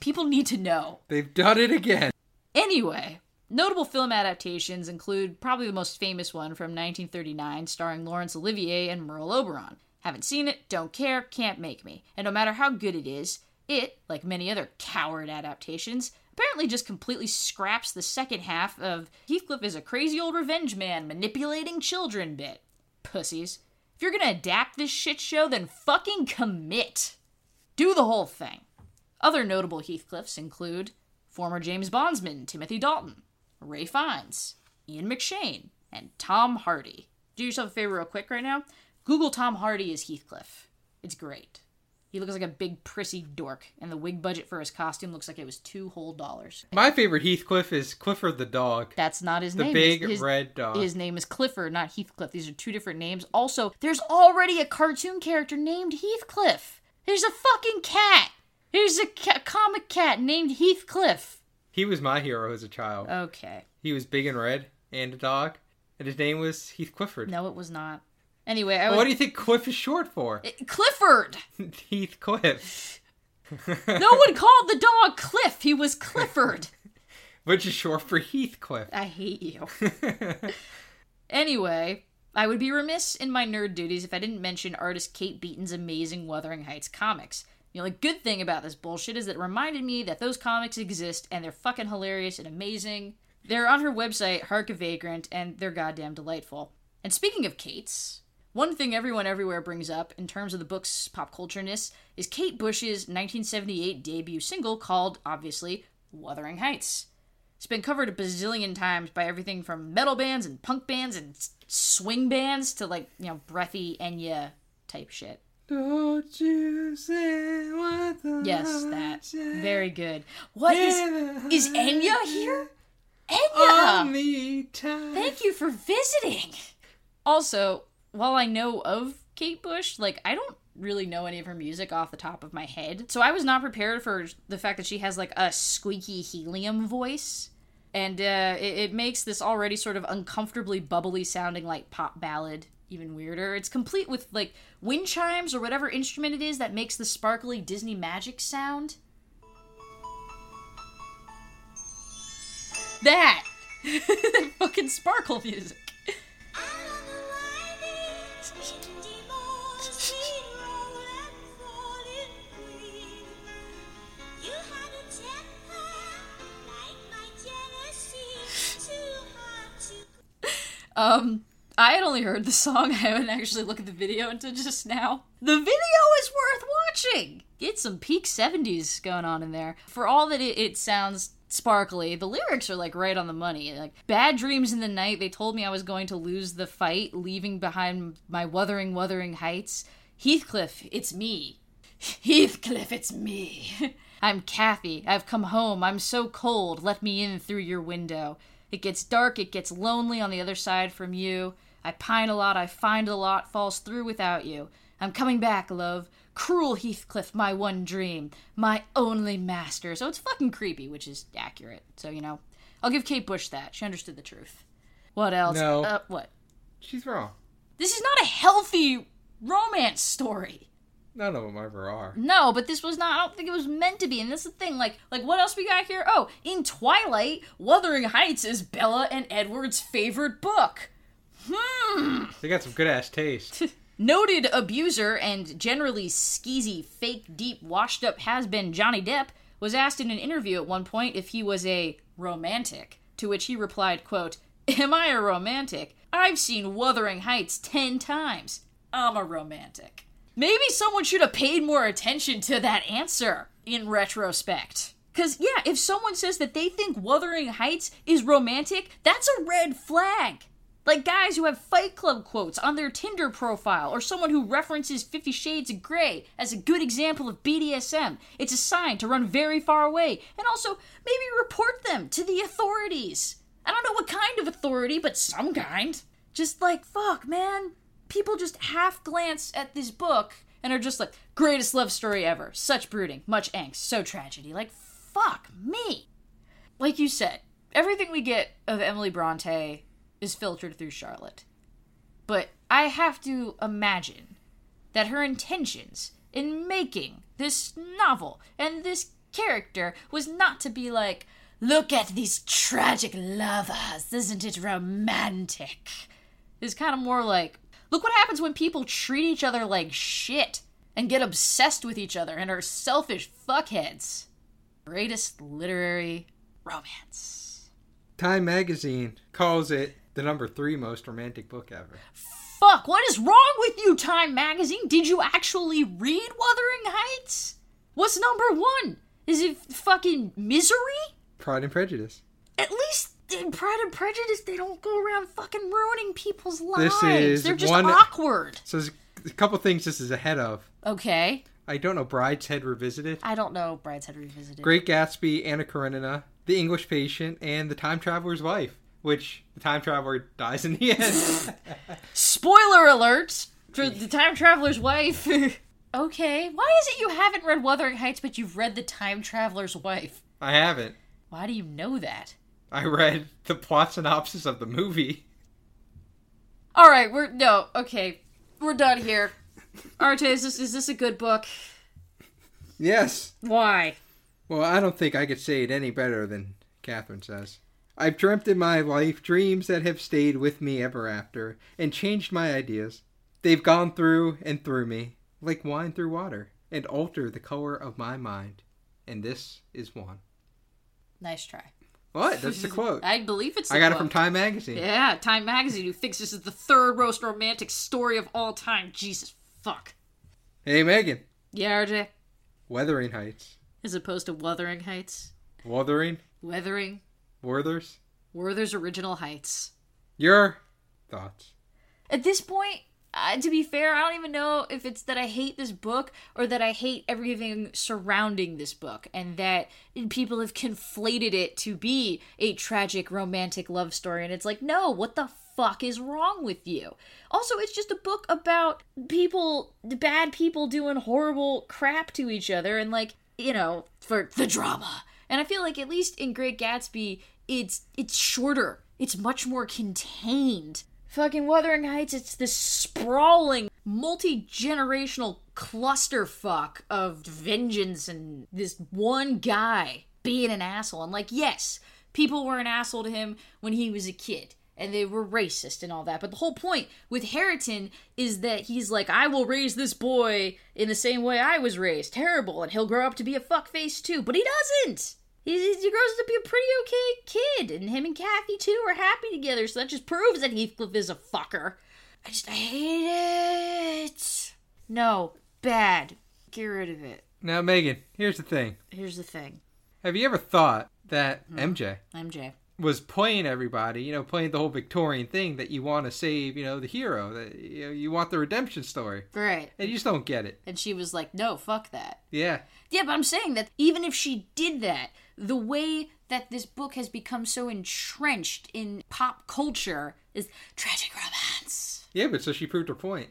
People need to know. They've done it again. Anyway, notable film adaptations include probably the most famous one from 1939, starring Laurence Olivier and Merle Oberon. Haven't seen it, don't care, can't make me. And no matter how good it is, it, like many other coward adaptations, apparently just completely scraps the second half of Heathcliff is a crazy old revenge man manipulating children bit. Pussies. If you're gonna adapt this shit show, then fucking commit. Do the whole thing. Other notable Heathcliffs include former James Bondsman Timothy Dalton, Ray Fiennes, Ian McShane, and Tom Hardy. Do yourself a favor real quick right now. Google Tom Hardy as Heathcliff. It's great. He looks like a big prissy dork, and the wig budget for his costume looks like it was $2 whole. My favorite Heathcliff is Clifford the dog. That's not his name. The big red dog. His name is Clifford, not Heathcliff. These are two different names. Also, there's already a cartoon character named Heathcliff. There's a fucking cat. Here's a comic cat named Heathcliff. He was my hero as a child. Okay. He was big and red and a dog, and his name was Heath Clifford. No, it was not. Anyway, what do you think Cliff is short for? Clifford! Heathcliff. No one called the dog Cliff. He was Clifford. Which is short for Heathcliff. I hate you. Anyway, I would be remiss in my nerd duties if I didn't mention artist Kate Beaton's amazing Wuthering Heights comics. The only good thing about this bullshit is that it reminded me that those comics exist, and they're fucking hilarious and amazing. They're on her website, Hark a Vagrant, and they're goddamn delightful. And speaking of Kate's, one thing everyone everywhere brings up in terms of the book's pop culture-ness is Kate Bush's 1978 debut single called, obviously, Wuthering Heights. It's been covered a bazillion times by everything from metal bands and punk bands and swing bands to, like, you know, breathy Enya type shit. Don't you say what the... Yes, that. Very good. What is Enya here? Enya! Thank you for visiting! Also, while I know of Kate Bush, like, I don't really know any of her music off the top of my head. So I was not prepared for the fact that she has, like, a squeaky helium voice. And it makes this already sort of uncomfortably bubbly sounding, like, pop ballad even weirder. It's complete with, like, wind chimes or whatever instrument it is that makes the sparkly Disney magic sound. That! That fucking sparkle music. I had only heard the song. I haven't actually looked at the video until just now. The video is worth watching! It's some peak 70s going on in there. For all that it sounds sparkly, the lyrics are, like, right on the money. Like, bad dreams in the night, they told me I was going to lose the fight, leaving behind my wuthering heights. Heathcliff, it's me. Heathcliff, it's me. I'm Kathy. I've come home. I'm so cold. Let me in through your window. It gets dark. It gets lonely on the other side from you. I pine a lot, I find a lot, falls through without you. I'm coming back, love. Cruel Heathcliff, my one dream. My only master. So it's fucking creepy, which is accurate. So, you know, I'll give Kate Bush that. She understood the truth. What else? No. What? She's wrong. This is not a healthy romance story. None of them ever are. No, but this was not, I don't think it was meant to be. And that's the thing, like what else we got here? Oh, in Twilight, Wuthering Heights is Bella and Edward's favorite book. They got some good-ass taste. Noted abuser and generally skeezy, fake, deep, washed-up has-been Johnny Depp was asked in an interview at one point if he was a romantic, to which he replied, quote, "Am I a romantic? I've seen Wuthering Heights 10 times. I'm a romantic." Maybe someone should have paid more attention to that answer in retrospect. Because, yeah, if someone says that they think Wuthering Heights is romantic, that's a red flag. Like guys who have Fight Club quotes on their Tinder profile, or someone who references 50 Shades of Grey as a good example of BDSM. It's a sign to run very far away, and also maybe report them to the authorities. I don't know what kind of authority, but some kind. Just like, fuck, man. People just half glance at this book and are just like, greatest love story ever. Such brooding, much angst, so tragedy. Like, fuck me. Like you said, everything we get of Emily Bronte is filtered through Charlotte. But I have to imagine that her intentions in making this novel and this character was not to be like, look at these tragic lovers, isn't it romantic? It's kind of more like, look what happens when people treat each other like shit and get obsessed with each other and are selfish fuckheads. Greatest literary romance. Time magazine calls it the number 3 most romantic book ever. Fuck, what is wrong with you, Time Magazine? Did you actually read Wuthering Heights? What's number 1? Is it fucking Misery? Pride and Prejudice. At least in Pride and Prejudice, they don't go around fucking ruining people's lives. They're just awkward. So there's a couple things this is ahead of. Okay. I don't know Brideshead Revisited. Great Gatsby, Anna Karenina, The English Patient, and The Time Traveler's Wife. Which the time traveler dies in the end. Spoiler alert for the time traveler's wife. Okay, why is it you haven't read Wuthering Heights, but you've read The Time Traveler's Wife? I haven't. Why do you know that? I read the plot synopsis of the movie. All right, we're done here. Arte, is this a good book? Yes. Why? Well, I don't think I could say it any better than Catherine says. I've dreamt in my life dreams that have stayed with me ever after, and changed my ideas. They've gone through and through me, like wine through water, and altered the color of my mind. And this is one. Nice try. What? That's the quote. I believe it's the quote. I got it from Time Magazine. Yeah, Time Magazine, who thinks this is the third most romantic story of all time. Jesus fuck. Hey, Megan. Yeah, RJ? Wuthering Heights. As opposed to Wuthering Heights. Wuthering? Weathering. Werther's? Werther's Original Heights. Your thoughts? At this point, to be fair, I don't even know if it's that I hate this book or that I hate everything surrounding this book, and that people have conflated it to be a tragic romantic love story, and it's like, no, what the fuck is wrong with you? Also, it's just a book about people, bad people doing horrible crap to each other, and like, you know, for the drama. And I feel like at least in Great Gatsby, it's shorter. It's much more contained. Fucking Wuthering Heights, it's this sprawling, multi-generational clusterfuck of vengeance and this one guy being an asshole. And like, yes, people were an asshole to him when he was a kid, and they were racist and all that. But the whole point with Hareton is that he's like, I will raise this boy in the same way I was raised. Terrible. And he'll grow up to be a fuckface too. But he doesn't. He grows up to be a pretty okay kid. And him and Kathy too are happy together. So that just proves that Heathcliff is a fucker. I hate it. No. Bad. Get rid of it. Now, Megan, here's the thing. Have you ever thought that MJ was playing everybody, you know, playing the whole Victorian thing that you want to save, you know, the hero, that you know, you want the redemption story. Right. And you just don't get it. And she was like, no, fuck that. Yeah. Yeah, but I'm saying that even if she did that, the way that this book has become so entrenched in pop culture is tragic romance. Yeah, but so she proved her point.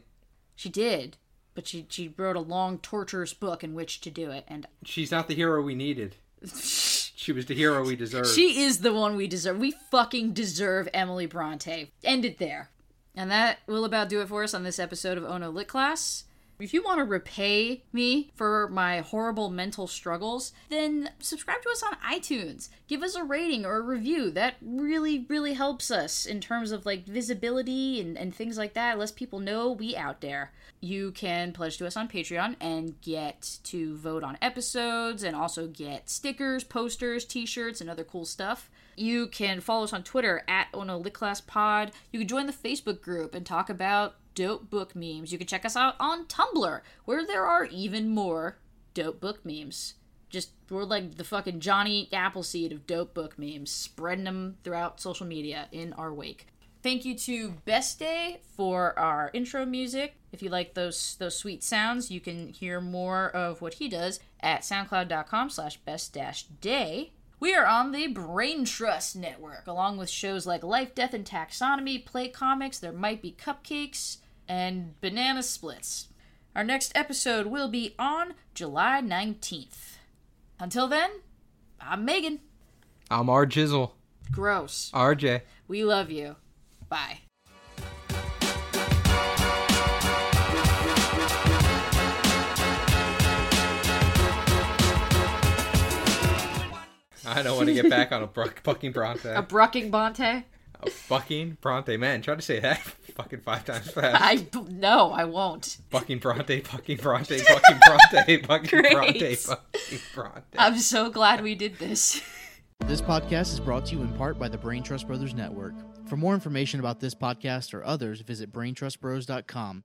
She did. But she wrote a long, torturous book in which to do it. And she's not the hero we needed. She was the hero we deserved. She is the one we deserve. We fucking deserve Emily Bronte. End it there. And that will about do it for us on this episode of Oh No Lit Class. If you want to repay me for my horrible mental struggles, then subscribe to us on iTunes. Give us a rating or a review. That really, really helps us in terms of like visibility and things like that. It lets people know we out there. You can pledge to us on Patreon and get to vote on episodes and also get stickers, posters, t-shirts, and other cool stuff. You can follow us on Twitter at @OnoLitClassPod. You can join the Facebook group and talk about dope book memes. You can check us out on Tumblr, where there are even more dope book memes. Just, we're like the fucking Johnny Appleseed of dope book memes, spreading them throughout social media in our wake. Thank you to Best Day for our intro music. If you like those sweet sounds, you can hear more of what he does at soundcloud.com/best-day. We are on the Brain Trust Network, along with shows like Life, Death, and Taxonomy, Play Comics, There Might Be Cupcakes, and Banana Splits. Our next episode will be on July 19th. Until then, I'm Megan. I'm R. Jizzle. Gross. RJ. We love you. Bye. I don't want to get back on a fucking Bronte. Man, try to say that fucking 5 times fast. I won't. Fucking Bronte. I'm so glad we did this. This podcast is brought to you in part by the Brain Trust Brothers Network. For more information about this podcast or others, visit braintrustbros.com.